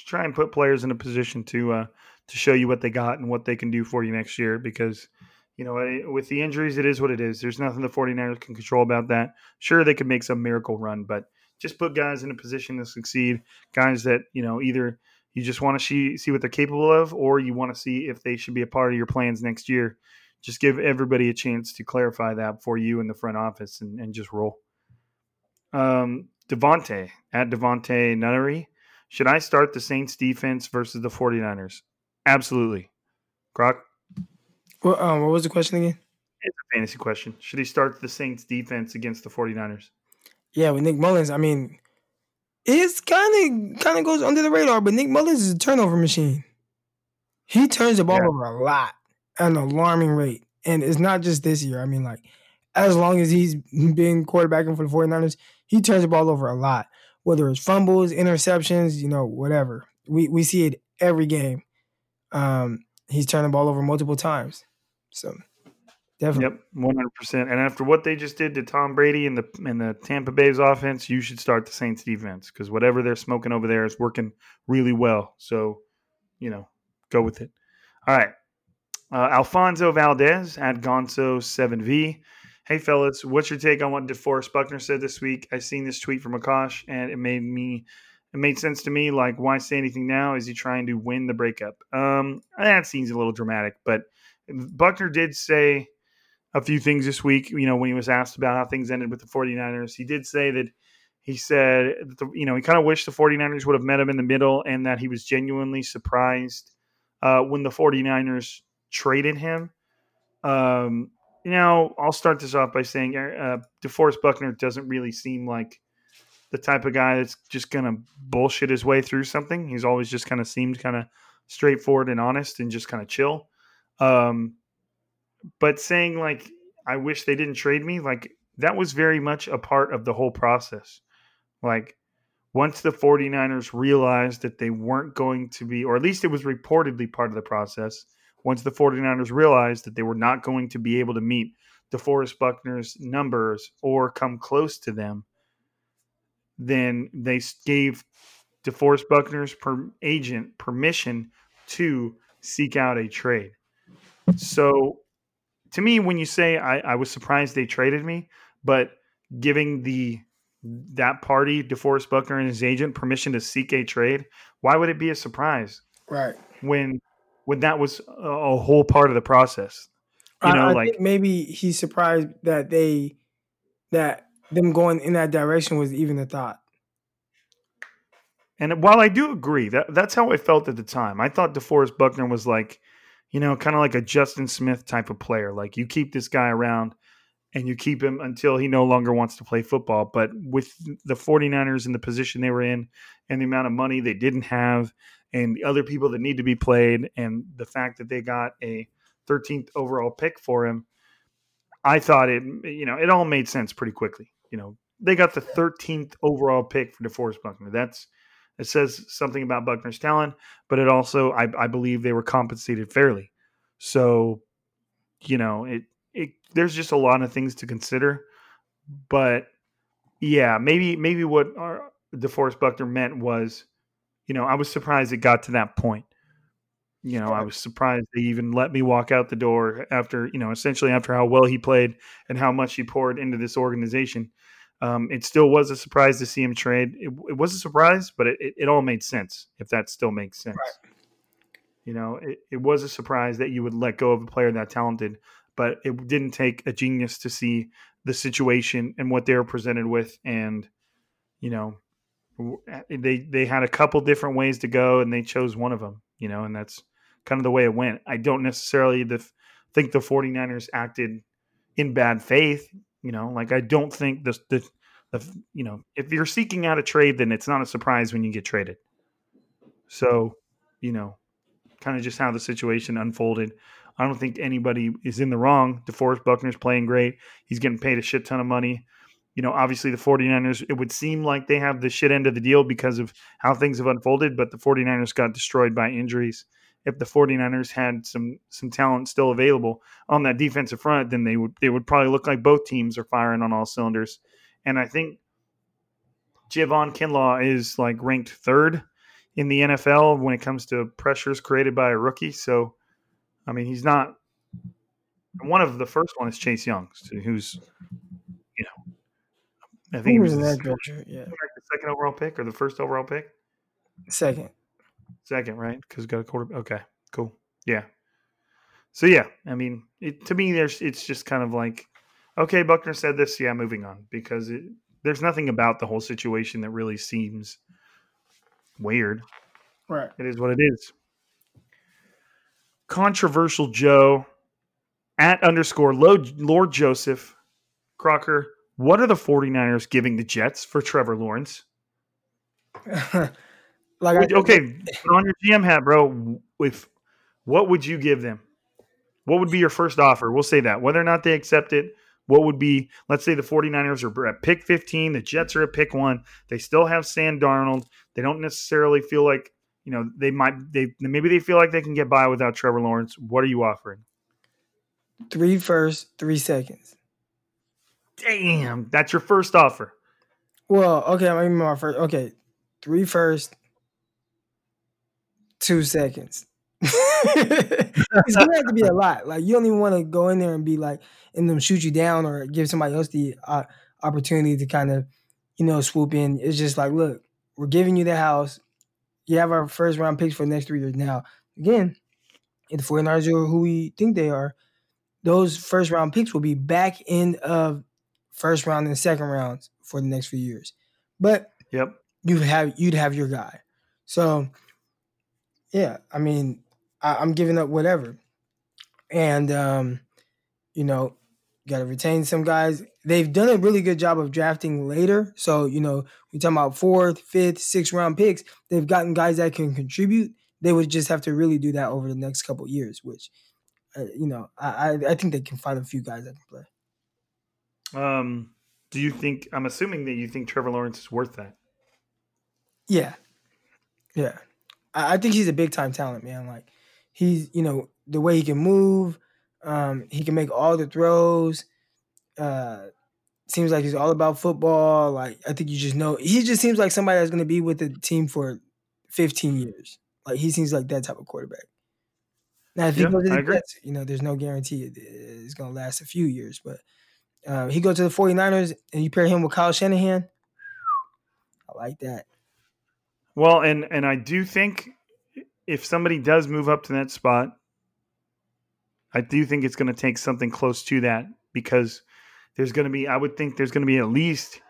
try and put players in a position to uh, to show you what they got and what they can do for you next year, because, you know, with the injuries, it is what it is. There's nothing the 49ers can control about that. Sure, they could make some miracle run, but just put guys in a position to succeed, guys that, you know, either you just want to see, see what they're capable of, or you want to see if they should be a part of your plans next year. Just give everybody a chance to clarify that for you in the front office, and, and just roll. Um, Devontae, at Devontae Nunnery, should I start the Saints defense versus the 49ers? Absolutely. Croc? Well, um, what was the question again? It's a fantasy question. Should he start the Saints defense against the 49ers? Yeah, with Nick Mullins, I mean, it's kind of kind of goes under the radar, but Nick Mullins is a turnover machine. He turns the ball yeah. over a lot at an alarming rate. And it's not just this year. I mean, like, as long as he's been quarterbacking for the 49ers, he turns the ball over a lot, whether it's fumbles, interceptions, you know, whatever. We we see it every game. Um, he's turned the ball over multiple times. So, definitely. Yep, one hundred percent. And after what they just did to Tom Brady and the and the Tampa Bay's offense, you should start the Saints defense, because whatever they're smoking over there is working really well. So, you know, go with it. All right. Uh, Alfonso Valdez at Gonzo seven V. Hey, fellas, what's your take on what DeForest Buckner said this week? I seen this tweet from Akash, and it made me, it made sense to me. Like, why say anything now? Is he trying to win the breakup? Um, that seems a little dramatic, but Buckner did say a few things this week. You know, when he was asked about how things ended with the 49ers, he did say that he said, the, you know, he kind of wished the 49ers would have met him in the middle, and that he was genuinely surprised uh, when the 49ers traded him. Um, Now, I'll start this off by saying uh, DeForest Buckner doesn't really seem like the type of guy that's just going to bullshit his way through something. He's always just kind of seemed kind of straightforward and honest and just kind of chill. Um, but saying, like, I wish they didn't trade me, like, that was very much a part of the whole process. Like, once the 49ers realized that they weren't going to be, or at least it was reportedly part of the process, once the 49ers realized that they were not going to be able to meet DeForest Buckner's numbers or come close to them, then they gave DeForest Buckner's per- agent permission to seek out a trade. So to me, when you say I, I was surprised they traded me, but giving the that party, DeForest Buckner and his agent, permission to seek a trade, why would it be a surprise? Right. When – when that was a whole part of the process, you know, I, I like think maybe he's surprised that they, that them going in that direction was even a thought. And while I do agree that that's how I felt at the time, I thought DeForest Buckner was like, you know, kind of like a Justin Smith type of player. Like, you keep this guy around and you keep him until he no longer wants to play football. But with the 49ers in the position they were in and the amount of money they didn't have, and the other people that need to be played, and the fact that they got a thirteenth overall pick for him, I thought it, you know, it all made sense pretty quickly. You know, they got the thirteenth overall pick for DeForest Buckner. That's, it says something about Buckner's talent, but it also, I, I believe they were compensated fairly. So, you know, it, it, there's just a lot of things to consider, but yeah, maybe, maybe what our DeForest Buckner meant was, you know, I was surprised it got to that point. You know, I was surprised they even let me walk out the door after, you know, essentially after how well he played and how much he poured into this organization. Um, it still was a surprise to see him trade. It, it was a surprise, but it, it, it all made sense, if that still makes sense. Right. You know, it, it was a surprise that you would let go of a player that talented, but it didn't take a genius to see the situation and what they were presented with. And, you know, They they had a couple different ways to go, and they chose one of them, you know, and that's kind of the way it went. I don't necessarily the think the 49ers acted in bad faith. You know, like I don't think the, the, the, you know, if you're seeking out a trade, then it's not a surprise when you get traded. So, you know, kind of just how the situation unfolded. I don't think anybody is in the wrong. DeForest Buckner's playing great. He's getting paid a shit ton of money. You know, obviously the 49ers, it would seem like they have the shit end of the deal because of how things have unfolded, but the 49ers got destroyed by injuries. If the 49ers had some some talent still available on that defensive front, then they would they would probably look like both teams are firing on all cylinders. And I think K'Waun Kinlaw is like ranked third in the N F L when it comes to pressures created by a rookie. So, I mean, he's not – one of the first one is Chase Young, who's, you know, I think he was, was the second, picture, yeah. the second overall pick or the first overall pick? Second. Second, right? Because got a quarterback. Okay, cool. Yeah. So, yeah, I mean, it, to me, there's it's just kind of like, okay, Buckner said this, yeah, moving on. Because it, there's nothing about the whole situation that really seems weird. Right. It is what it is. Controversial Joe at underscore Lord Joseph Crocker. What are the 49ers giving the Jets for Trevor Lawrence? like would, I, okay, put on your G M hat, bro. If what would you give them? What would be your first offer? We'll say that. Whether or not they accept it, what would be, let's say the 49ers are at pick fifteen, the Jets are at pick one. They still have Sam Darnold. They don't necessarily feel like, you know, they might, they maybe they feel like they can get by without Trevor Lawrence. What are you offering? Three first, three seconds. Damn, that's your first offer. Well, okay, I'm even my first. Okay, three first, two seconds. It's gonna have to be a lot. Like you don't even want to go in there and be like, and them shoot you down or give somebody else the uh, opportunity to kind of, you know, swoop in. It's just like, look, we're giving you the house. You have our first round picks for the next three years. Now, again, if the 49ers are who we think they are, those first round picks will be back end of first round and second rounds for the next few years. But yep, you have you'd have your guy. So, yeah, I mean, I, I'm giving up whatever, and um, you know, got to retain some guys. They've done a really good job of drafting later. So, you know, we're talking about fourth, fifth, sixth round picks. They've gotten guys that can contribute. They would just have to really do that over the next couple of years, which, uh, you know, I, I think they can find a few guys that can play. Um, do you think, I'm assuming that you think Trevor Lawrence is worth that? Yeah. Yeah. I, I think he's a big time talent, man. Like he's, you know, the way he can move, Um, he can make all the throws. Uh, seems like he's all about football. Like I think you just know he just seems like somebody that's going to be with the team for fifteen years. Like he seems like that type of quarterback. Now, if yeah, he goes to the Jets, you know, there's no guarantee it, it's going to last a few years. But uh, he goes to the 49ers and you pair him with Kyle Shanahan. I like that. Well, and and I do think if somebody does move up to that spot, I do think it's going to take something close to that because there's going to be, I would think there's going to be at least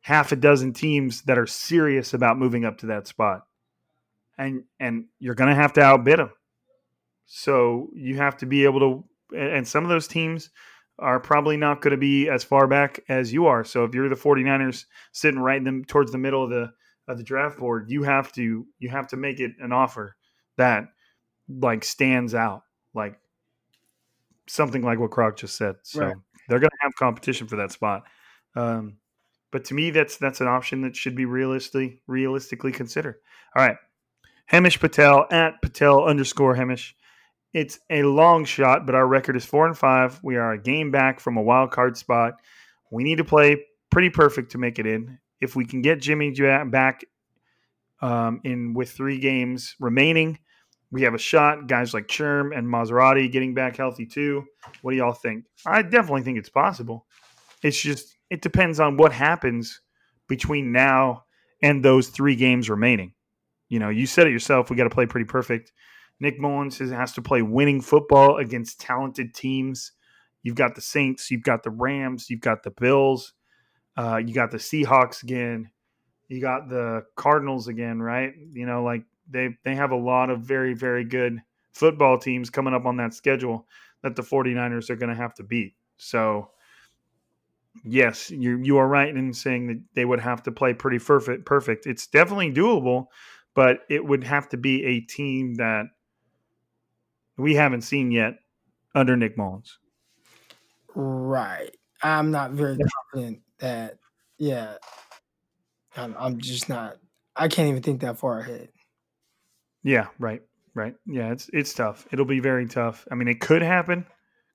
half a dozen teams that are serious about moving up to that spot. And and you're going to have to outbid them. So you have to be able to, and some of those teams are probably not going to be as far back as you are. So if you're the 49ers sitting right in the, towards the middle of the of the draft board, you have to you have to make it an offer that like stands out. Like something like what Croc just said. So right. They're going to have competition for that spot. Um, but to me, that's that's an option that should be realistically realistically considered. All right. Hemish Patel at Patel underscore Hemish. It's a long shot, but our record is four and five. We are a game back from a wild card spot. We need to play pretty perfect to make it in. If we can get Jimmy back um, in with three games remaining, we have a shot. Guys like Sherm and Maserati getting back healthy too. What do y'all think? I definitely think it's possible. It's just it depends on what happens between now and those three games remaining. You know, you said it yourself. We got to play pretty perfect. Nick Mullins has to play winning football against talented teams. You've got the Saints. You've got the Rams. You've got the Bills. Uh, you got the Seahawks again. You got the Cardinals again, right? You know, like, They they have a lot of very, very good football teams coming up on that schedule that the 49ers are going to have to beat. So yes, you you are right in saying that they would have to play pretty perfect. Perfect. It's definitely doable, but it would have to be a team that we haven't seen yet under Nick Mullins. Right. I'm not very yeah. confident that, yeah, I'm, I'm just not, I can't even think that far ahead. Yeah, right, right. Yeah, it's it's tough. It'll be very tough. I mean, it could happen.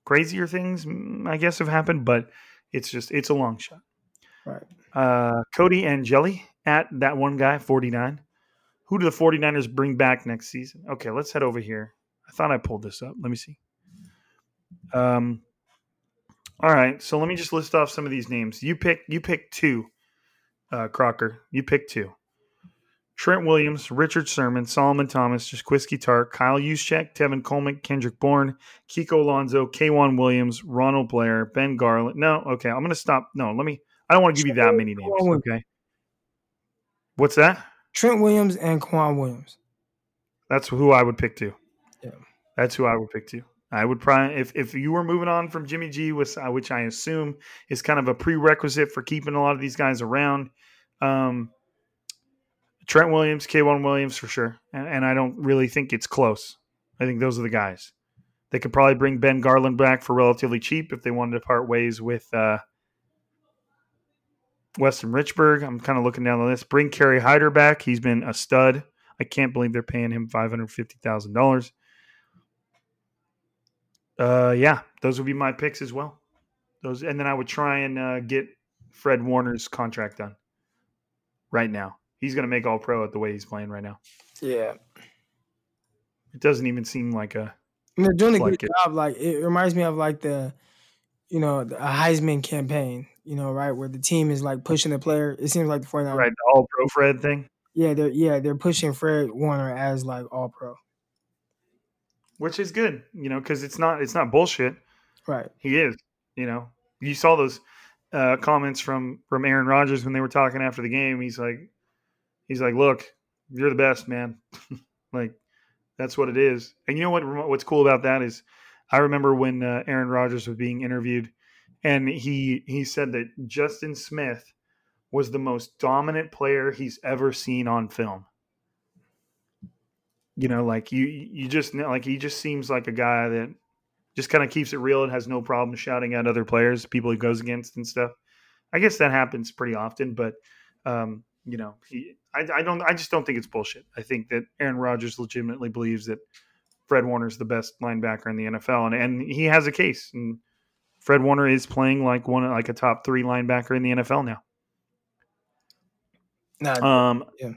Crazier things, I guess, have happened, but it's just, it's a long shot. Right. Uh, Cody Angeli at that one guy, forty-nine. Who do the 49ers bring back next season? Okay, let's head over here. I thought I pulled this up. Let me see. Um. All right, so let me just list off some of these names. You pick. You pick two, uh, Crocker. You pick two. Trent Williams, Richard Sherman, Solomon Thomas, Jaquiski Tark, Kyle Juszczyk, Tevin Coleman, Kendrick Bourne, Kiko Alonso, K'Waun Williams, Ronald Blair, Ben Garland. No, okay, I'm going to stop. No, let me – I don't want to give Trent you that many names. Williams. Okay. What's that? Trent Williams and K'Waun Williams. That's who I would pick too. Yeah. That's who I would pick too. I would probably, if, if you were moving on from Jimmy G, which, which I assume is kind of a prerequisite for keeping a lot of these guys around, um, Trent Williams, K'Waun Williams for sure. And, and I don't really think it's close. I think those are the guys. They could probably bring Ben Garland back for relatively cheap if they wanted to part ways with uh, Weston Richburg. I'm kind of looking down the list. Bring Kerry Hyder back. He's been a stud. I can't believe they're paying him five hundred fifty thousand dollars. Uh, yeah, those would be my picks as well. Those, and then I would try and uh, get Fred Warner's contract done right now. He's going to make all pro at the way he's playing right now. Yeah. It doesn't even seem like a. They're doing a good job. Like, it reminds me of like the, you know, the Heisman campaign, you know, right? Where the team is like pushing the player. It seems like the 49ers. Right. The all pro Fred thing. Yeah. They're, yeah. They're pushing Fred Warner as like all pro. Which is good, you know, because it's not, it's not bullshit. Right. He is, you know, you saw those uh, comments from, from Aaron Rodgers when they were talking after the game. He's like, He's like, look, you're the best, man. Like, that's what it is. And you know what? What's cool about that is I remember when uh, Aaron Rodgers was being interviewed, and he he said that Justin Smith was the most dominant player he's ever seen on film. You know, like you you just like he just seems like a guy that just kind of keeps it real and has no problem shouting at other players, people he goes against and stuff. I guess that happens pretty often, but um, you know, he. I don't. I just don't think it's bullshit. I think that Aaron Rodgers legitimately believes that Fred Warner is the best linebacker in the N F L, and, and he has a case. And Fred Warner is playing like one, like a top three linebacker in the N F L now. No, um, yeah.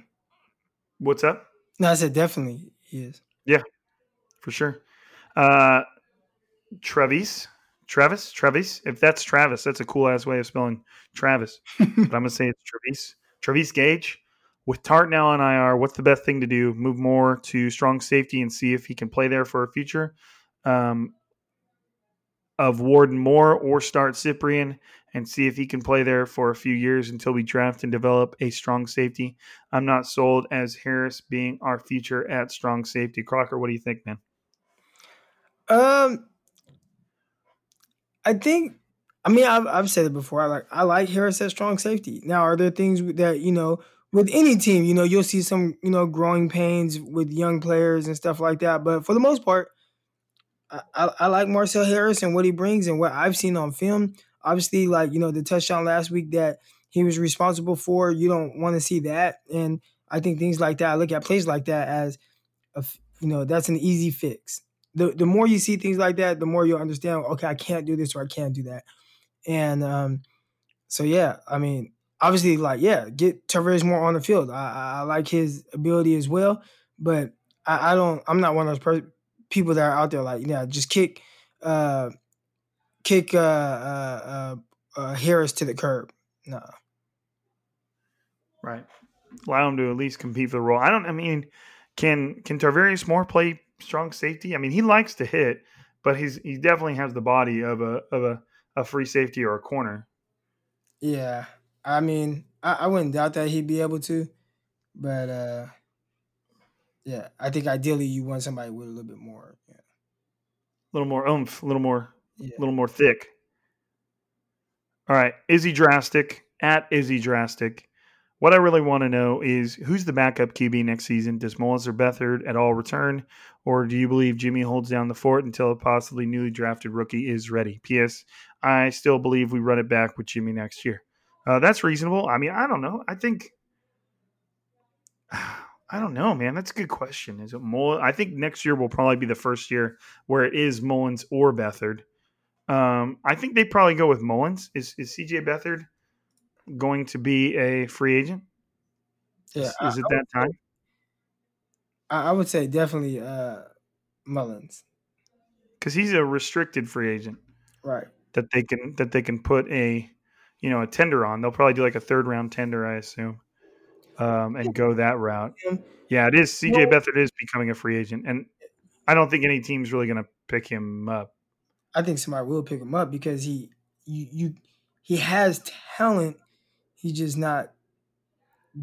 What's up? No, I said definitely he is. Yeah, for sure. Uh, Travis, Travis, Travis. If that's Travis, that's a cool ass way of spelling Travis. But I'm gonna say it's Travis. Travis Gage. With Tart now on I R, what's the best thing to do? Move more to strong safety and see if he can play there for a future um, of Warden Moore, or start Cyprian and see if he can play there for a few years until we draft and develop a strong safety. I'm not sold as Harris being our future at strong safety. Crocker, what do you think, man? Um, I think – I mean, I've, I've said it before. I like I like Harris at strong safety. Now, are there things that, you know – with any team, you know, you'll see some, you know, growing pains with young players and stuff like that. But for the most part, I, I, I like Marcel Harris and what he brings and what I've seen on film. Obviously, like, you know, the touchdown last week that he was responsible for, you don't want to see that. And I think things like that, I look at plays like that as, a, you know, that's an easy fix. The the more you see things like that, the more you'll understand, okay, I can't do this or I can't do that. And um, so, yeah, I mean, obviously, like, yeah, get Tavares more on the field. I, I like his ability as well, but I, I don't – I'm not one of those per- people that are out there like, yeah, just kick uh, kick uh, uh, uh, Harris to the curb. No. Right. Allow him to at least compete for the role. I don't – I mean, can can Tavares more play strong safety? I mean, he likes to hit, but he's he definitely has the body of a of a, a free safety or a corner. Yeah. I mean, I, I wouldn't doubt that he'd be able to, but uh, yeah, I think ideally you want somebody with a little bit more. Yeah. little more oomph, a little more, yeah. little more thick. All right, Izzy Drastic at Izzy Drastic. What I really want to know is who's the backup Q B next season? Does Mullins or Beathard at all return, or do you believe Jimmy holds down the fort until a possibly newly drafted rookie is ready? P S. I still believe we run it back with Jimmy next year. Uh, that's reasonable. I mean, I don't know. I think I don't know, man. That's a good question. Is it Mullins? I think next year will probably be the first year where it is Mullins or Beathard. Um, I think they probably go with Mullins. Is is C J Beathard going to be a free agent? Yeah, is, is I, it that I would, time? I would say definitely uh, Mullins, because he's a restricted free agent, right? That they can that they can put a you know a tender on. They'll probably do like a third round tender, I assume, um, and go that route. Yeah, it is C J well, Beathard is becoming a free agent, and I don't think any team's really going to pick him up. I think somebody will pick him up because he you you he has talent. He's just not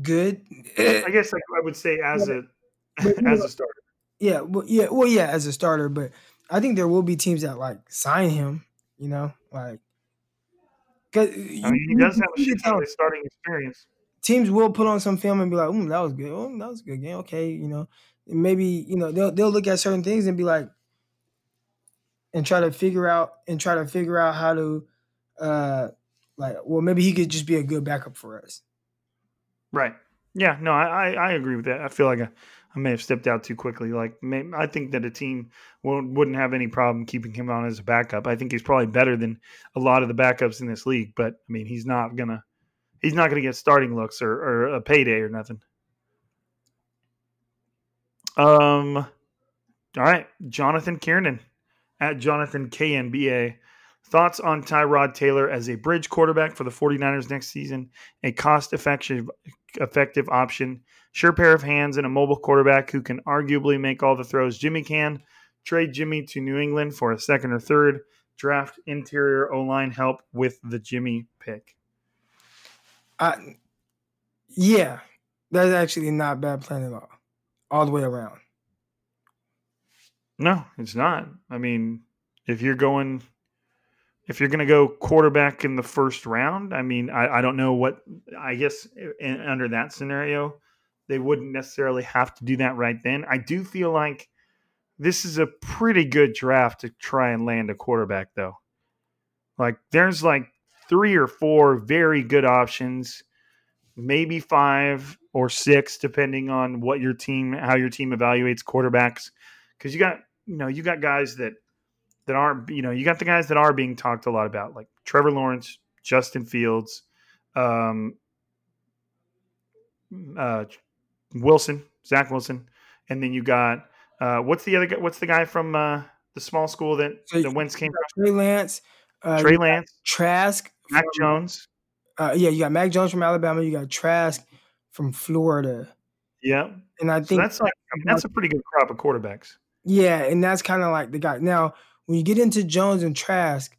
good. I guess like I would say as yeah, a as a starter. Yeah, well, yeah, well, yeah, as a starter. But I think there will be teams that like sign him. You know, like because I mean, he does have a shit ton of starting experience. Teams will put on some film and be like, "Hmm, that was good. Oh, that was a good game. Okay, you know, maybe you know they'll they'll look at certain things and be like, and try to figure out and try to figure out how to." Uh, Like, well, maybe he could just be a good backup for us. Right. Yeah, no, I, I, I agree with that. I feel like I, I may have stepped out too quickly. Like, may, I think that a team won't, wouldn't have any problem keeping him on as a backup. I think he's probably better than a lot of the backups in this league. But, I mean, he's not going to he's not gonna get starting looks or, or a payday or nothing. Um, all right, Jonathan Kiernan at Jonathan K N B A. Thoughts on Tyrod Taylor as a bridge quarterback for the 49ers next season, a cost-effective effective option, sure pair of hands, and a mobile quarterback who can arguably make all the throws Jimmy can. Trade Jimmy to New England for a second or third. Draft interior O-line help with the Jimmy pick. Uh, yeah, that's actually not a bad plan at all, all the way around. No, it's not. I mean, if you're going – If you're going to go quarterback in the first round, I mean, I, I don't know what – I guess in, under that scenario, they wouldn't necessarily have to do that right then. I do feel like this is a pretty good draft to try and land a quarterback, though. Like, there's like three or four very good options, maybe five or six, depending on what your team – how your team evaluates quarterbacks. Because you got – you know, you got guys that – That aren't, you know, you got the guys that are being talked a lot about, like Trevor Lawrence, Justin Fields, um, uh, Wilson, Zach Wilson, and then you got uh, what's the other guy? What's the guy from uh, the small school that so the Wentz came from? Trey Lance, uh, Trey Lance, Trask, Mac from, Jones. Uh, yeah, you got Mac Jones from Alabama. You got Trask from Florida. Yeah, and I think so that's like I mean, that's a pretty good crop of quarterbacks. Yeah, and that's kind of like the guy now. When you get into Jones and Trask,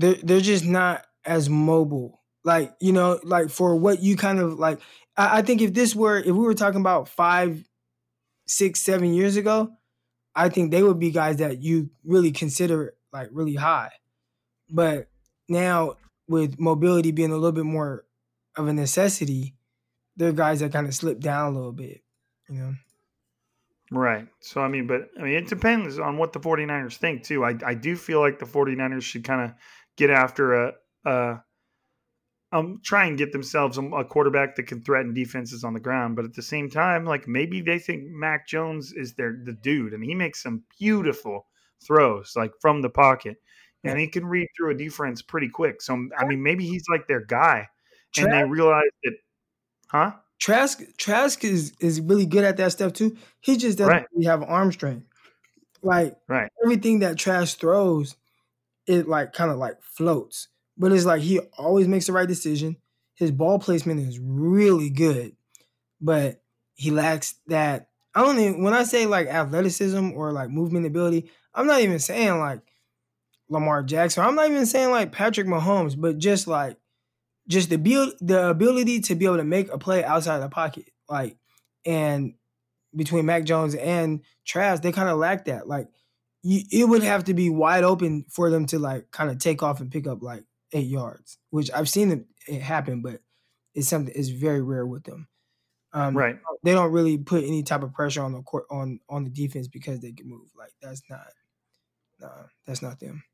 they're, they're just not as mobile. Like, you know, like for what you kind of like, I, I think if this were, if we were talking about five, six, seven years ago, I think they would be guys that you really consider like really high. But now with mobility being a little bit more of a necessity, they're guys that kind of slip down a little bit, you know? Right. So, I mean, but I mean, it depends on what the 49ers think too. I, I do feel like the 49ers should kind of get after a, a um, try and get themselves a, a quarterback that can threaten defenses on the ground. But at the same time, like maybe they think Mac Jones is their, the dude, and he makes some beautiful throws like from the pocket and he can read through a defense pretty quick. So, I mean, maybe he's like their guy and they realize that, huh? Trask Trask is, is really good at that stuff too. He just doesn't right. really have arm strength. Like right. everything that Trask throws, it like kind of like floats. But it's like he always makes the right decision. His ball placement is really good, but he lacks that. I don't even when I say like athleticism or like movement ability, I'm not even saying like Lamar Jackson. I'm not even saying like Patrick Mahomes, but just like Just the build, the ability to be able to make a play outside of the pocket, like, and between Mac Jones and Trask, they kind of lack that. Like, you, it would have to be wide open for them to like kind of take off and pick up like eight yards, which I've seen it, it happen, but it's something it's very rare with them. Um, right. They don't really put any type of pressure on the court on, on the defense because they can move. Like that's not, nah, that's not them.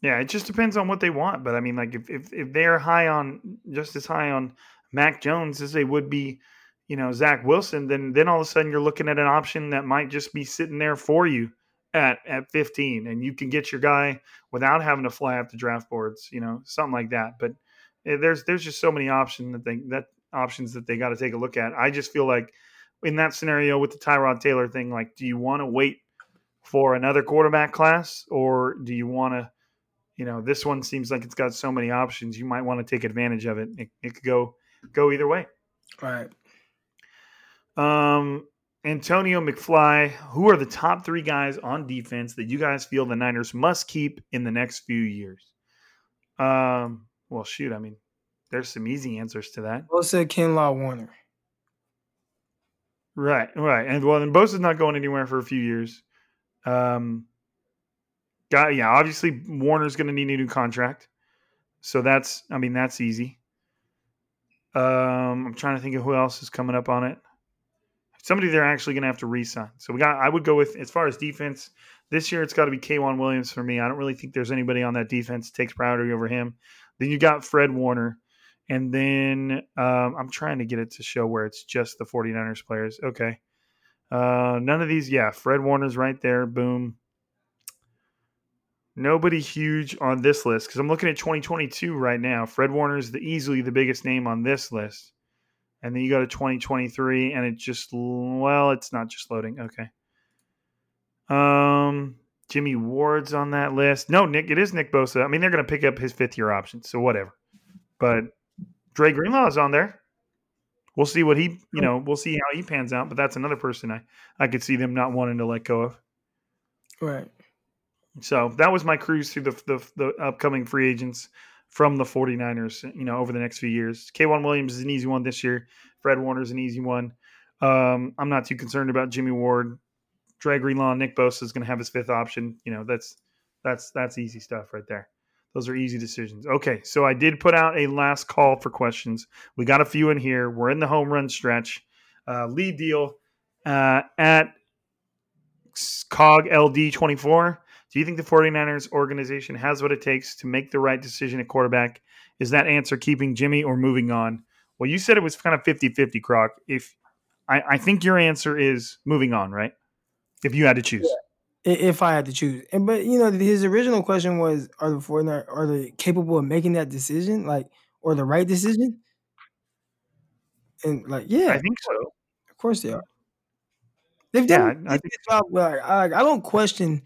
Yeah. It just depends on what they want. But I mean, like if, if, if they're high on just as high on Mac Jones as they would be, you know, Zach Wilson, then, then all of a sudden you're looking at an option that might just be sitting there for you at, at fifteen, and you can get your guy without having to fly up the draft boards, you know, something like that. But there's, there's just so many options that they, that, options that they got to take a look at. I just feel like in that scenario with the Tyrod Taylor thing, like, do you want to wait for another quarterback class, or do you want to, you know, this one seems like it's got so many options. You might want to take advantage of it. It, it could go, go either way. All right. Um, Antonio McFly, who are the top three guys on defense that you guys feel the Niners must keep in the next few years? Um, well, shoot. I mean, there's some easy answers to that. Bosa, Kinlaw, Warner. Right, right. And well, then Bosa's not going anywhere for a few years. Um, got, yeah, obviously Warner's going to need a new contract. So that's, I mean, that's easy. Um, I'm trying to think of who else is coming up on it. Somebody they're actually going to have to re-sign. So we got, I would go with, as far as defense, this year it's got to be K'Waun Williams for me. I don't really think there's anybody on that defense that takes priority over him. Then you got Fred Warner. And then um, I'm trying to get it to show where it's just the 49ers players. Okay. Uh, none of these. Yeah, Fred Warner's right there. Boom. Nobody huge on this list because I'm looking at twenty twenty-two right now. Fred Warner's the, easily the biggest name on this list. And then you go to twenty twenty-three and it just, well, it's not just loading. Okay. Um, Jimmy Ward's on that list. No, Nick, it is Nick Bosa. I mean, they're going to pick up his fifth year option, so whatever. But Dre Greenlaw is on there. We'll see what he, you know, we'll see how he pans out. But that's another person I, I could see them not wanting to let go of. Right. So that was my cruise through the the, the upcoming free agents from the 49ers, you know, over the next few years. K'Waun Williams is an easy one this year. Fred Warner is an easy one. Um, I'm not too concerned about Jimmy Ward. Dre Greenlaw, Nick Bosa is going to have his fifth option. You know, that's that's that's easy stuff right there. Those are easy decisions. Okay, so I did put out a last call for questions. We got a few in here. We're in the home run stretch. Uh, Lee Deal uh, at C O G L D twenty-four. Do you think the 49ers organization has what it takes to make the right decision at quarterback? Is that answer keeping Jimmy or moving on? Well, you said it was kind of fifty-fifty, Croc. If I, I think your answer is moving on, right? If you had to choose. Yeah. If I had to choose. And but, you know, his original question was, are the 49ers, are they capable of making that decision, like, or the right decision? And, like, yeah. I think so. Of course they are. They've done yeah, I, think so. like, I, I don't question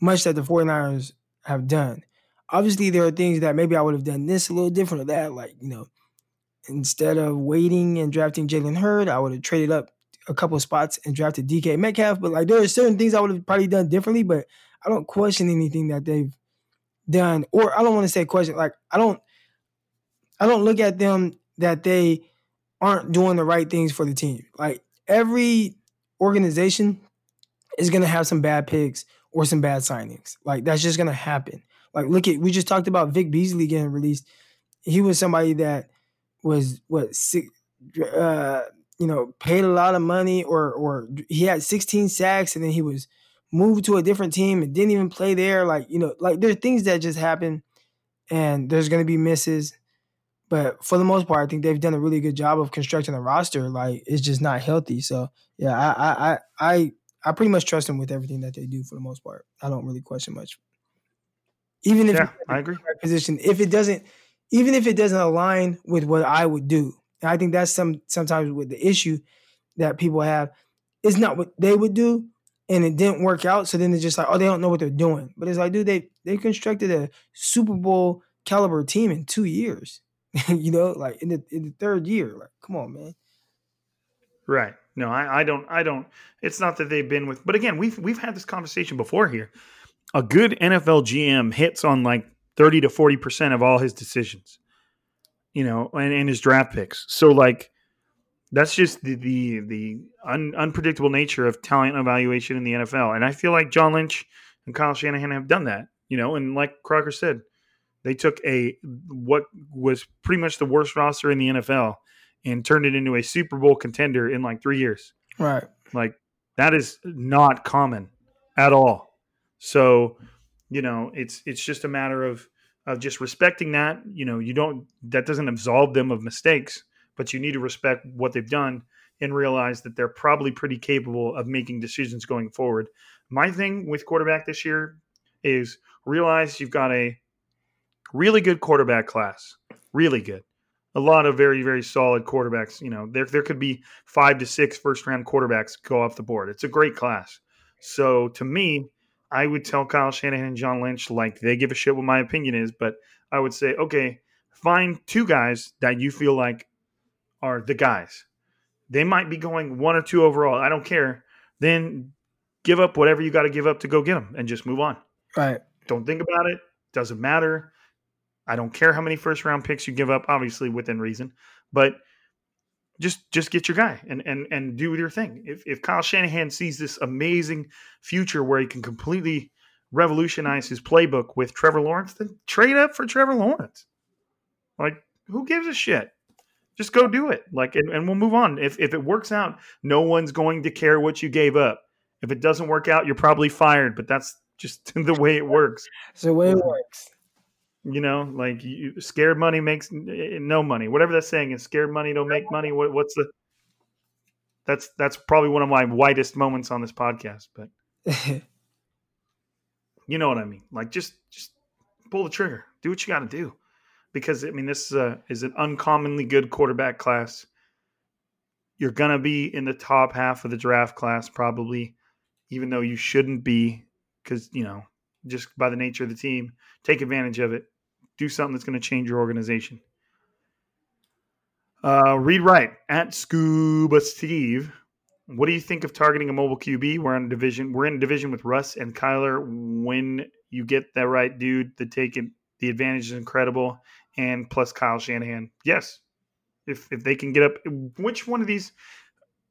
much that the 49ers have done. Obviously, there are things that maybe I would have done this a little different or that. Like, you know, instead of waiting and drafting Jalen Hurd, I would have traded up a couple of spots and drafted D K Metcalf, but like there are certain things I would have probably done differently, but I don't question anything that they've done. Or I don't want to say question. Like I don't, I don't look at them that they aren't doing the right things for the team. Like every organization is going to have some bad picks or some bad signings. Like that's just going to happen. Like, look at, we just talked about Vic Beasley getting released. He was somebody that was what six, uh, you know, paid a lot of money, or or he had sixteen sacks and then he was moved to a different team and didn't even play there. Like, you know, like there are things that just happen and there's going to be misses. But for the most part, I think they've done a really good job of constructing a roster. Like, it's just not healthy. So, yeah, I I I I pretty much trust them with everything that they do for the most part. I don't really question much. Even if yeah, I agree. Position, if it doesn't, even if it doesn't align with what I would do. And I think that's some sometimes with the issue that people have. It's not what they would do, and it didn't work out. So then it's just like, oh, they don't know what they're doing. But it's like, dude, they they constructed a Super Bowl caliber team in two years. You know, like in the in the third year. Like, come on, man. Right. No, I, I don't. I don't. It's not that they've been with. But again, we've we've had this conversation before here. A good N F L G M hits on like thirty to forty percent of all his decisions. You know, and, and his draft picks. So, like, that's just the the, the un, unpredictable nature of talent evaluation in the N F L. And I feel like John Lynch and Kyle Shanahan have done that, you know, and like Crocker said, they took a what was pretty much the worst roster in the N F L and turned it into a Super Bowl contender in like three years. Right. Like that is not common at all. So, you know, it's it's just a matter of of just respecting that. You know, you don't that doesn't absolve them of mistakes, but you need to respect what they've done and realize that they're probably pretty capable of making decisions going forward. My thing with quarterback this year is realize you've got a really good quarterback class, really good. A lot of very, very solid quarterbacks. You know, there there could be five to six first-round quarterbacks go off the board. It's a great class. So to me, I would tell Kyle Shanahan and John Lynch, like, they give a shit what my opinion is, but I would say, okay, find two guys that you feel like are the guys. They might be going one or two overall. I don't care. Then give up whatever you got to give up to go get them and just move on. Right. Don't think about it. Doesn't matter. I don't care how many first round picks you give up, obviously within reason, but just just get your guy and and and do your thing. If if Kyle Shanahan sees this amazing future where he can completely revolutionize his playbook with Trevor Lawrence, then trade up for Trevor Lawrence. Like, who gives a shit? Just go do it. Like, and, and we'll move on. If if it works out, no one's going to care what you gave up. If it doesn't work out, you're probably fired, but that's just the way it works. It's the way it works. You know, like you, scared money makes no money. Whatever that saying is, scared money don't make money. What, what's the? That's that's probably one of my whitest moments on this podcast, but you know what I mean. Like just just pull the trigger, do what you got to do, because I mean this uh, is an uncommonly good quarterback class. You're gonna be in the top half of the draft class probably, even though you shouldn't be, because you know. Just by the nature of the team, take advantage of it. Do something that's going to change your organization. Uh, Reed Wright at Scuba Steve. What do you think of targeting a mobile Q B? We're in a division. We're in a division with Russ and Kyler. When you get that right, dude, the take it, the advantage is incredible. And plus Kyle Shanahan. Yes, if if they can get up, which one of these,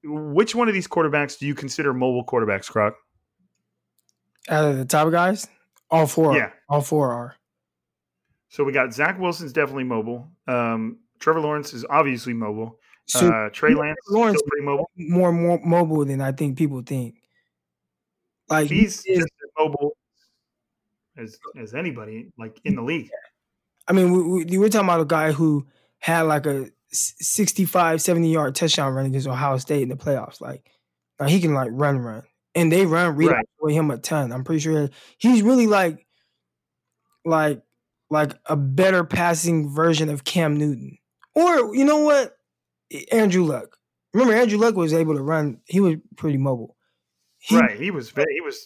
which one of these quarterbacks do you consider mobile quarterbacks, Croc? Out of the top guys. All four. Yeah. All four are. So we got Zach Wilson's definitely mobile. Um, Trevor Lawrence is obviously mobile. So uh, Trey Lance Lawrence is still pretty mobile. More, more mobile than I think people think. Like He's he is, just as mobile as, as anybody like in the league. I mean, we, we, we're talking about a guy who had like a sixty-five, seventy-yard touchdown run against Ohio State in the playoffs. Like, like he can like run, run. And they run read right. with him a ton. I'm pretty sure he's really like, like, like a better passing version of Cam Newton. Or you know what, Andrew Luck. Remember, Andrew Luck was able to run. He was pretty mobile. He, right. He was. He was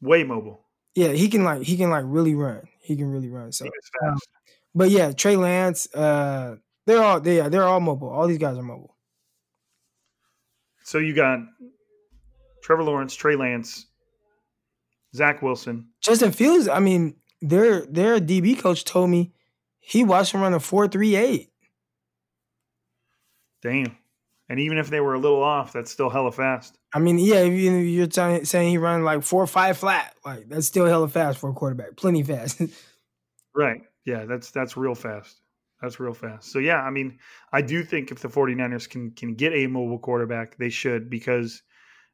way mobile. Yeah. He can like. He can like really run. He can really run. So. He was fast. But yeah, Trey Lance. Uh, they're all. They are. They're all mobile. All these guys are mobile. So you got Trevor Lawrence, Trey Lance, Zach Wilson, Justin Fields. I mean, their their D B coach told me he watched him run a four three eight. Damn! And even if they were a little off, that's still hella fast. I mean, yeah, if you, you're t- saying he ran like four five flat, like that's still hella fast for a quarterback. Plenty fast. Right? Yeah, that's that's real fast. That's real fast. So yeah, I mean, I do think if the 49ers can can get a mobile quarterback, they should, because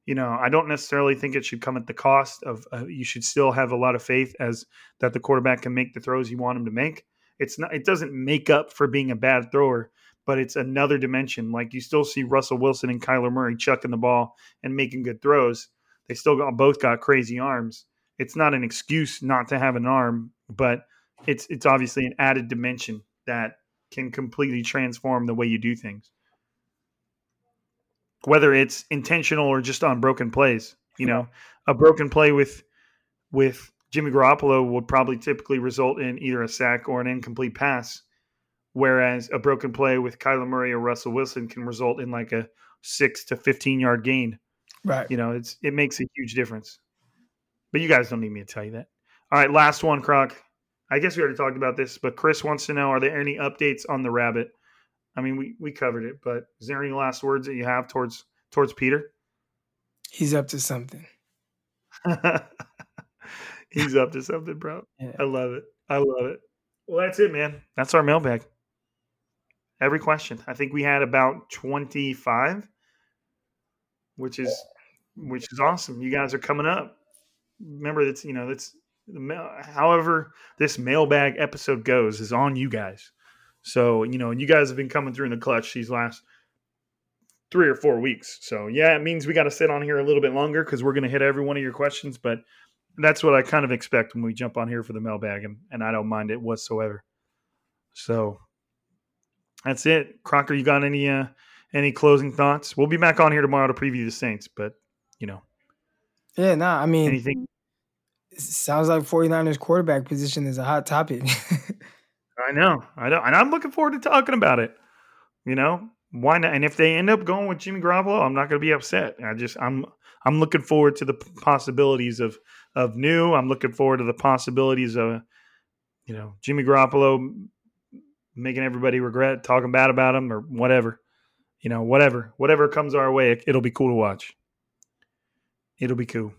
you know, I don't necessarily think it should come at the cost of uh, you should still have a lot of faith as that the quarterback can make the throws you want him to make. It's not, it doesn't make up for being a bad thrower, but it's another dimension. Like you still see Russell Wilson and Kyler Murray chucking the ball and making good throws. They still got, both got crazy arms. It's not an excuse not to have an arm, but it's, it's obviously an added dimension that can completely transform the way you do things, whether it's intentional or just on broken plays. You know, a broken play with with Jimmy Garoppolo would probably typically result in either a sack or an incomplete pass, whereas a broken play with Kyler Murray or Russell Wilson can result in like a six to fifteen-yard gain. Right. You know, it's it makes a huge difference. But you guys don't need me to tell you that. All right, last one, Croc. I guess we already talked about this, but Chris wants to know, are there any updates on the Rabbit? I mean, we, we covered it, but is there any last words that you have towards towards Peter? He's up to something. He's up to something, bro. Yeah. I love it. I love it. Well, that's it, man. That's our mailbag. Every question. I think we had about twenty-five, which is which is awesome. You guys are coming up. Remember, that's you know that's the mail. However, this mailbag episode goes is on you guys. So you know, you guys have been coming through in the clutch these last three or four weeks. So yeah, it means we got to sit on here a little bit longer because we're going to hit every one of your questions, but. That's what I kind of expect when we jump on here for the mailbag, and, and I don't mind it whatsoever. So that's it. Crocker, you got any uh, any closing thoughts? We'll be back on here tomorrow to preview the Saints, but, you know. Yeah, no, nah, I mean, anything? It sounds like forty-niners quarterback position is a hot topic. I know. I know. And I'm looking forward to talking about it. You know, why not? And if they end up going with Jimmy Garoppolo, I'm not going to be upset. I just, I'm, I'm looking forward to the possibilities of, of new. I'm looking forward to the possibilities of, you know, Jimmy Garoppolo making everybody regret talking bad about him or whatever, you know, whatever, whatever comes our way. It'll be cool to watch. It'll be cool.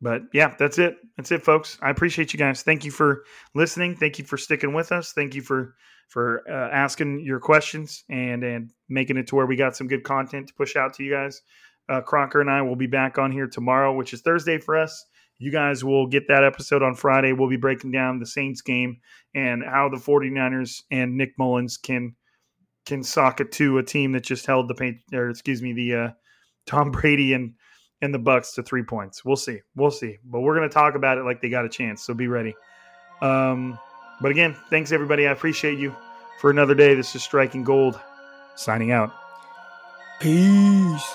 But yeah, that's it. That's it, folks. I appreciate you guys. Thank you for listening. Thank you for sticking with us. Thank you for, for uh, asking your questions and, and making it to where we got some good content to push out to you guys. Uh, Crocker and I will be back on here tomorrow, which is Thursday for us. You guys will get that episode on Friday. We'll be breaking down the Saints game and how the forty-niners and Nick Mullins can can sock it to a team that just held the paint, or excuse me, the uh, Tom Brady and and the Bucks to three points. We'll see, we'll see, but we're gonna talk about it like they got a chance. So be ready. Um, but again, thanks everybody. I appreciate you for another day. This is Striking Gold, signing out. Peace.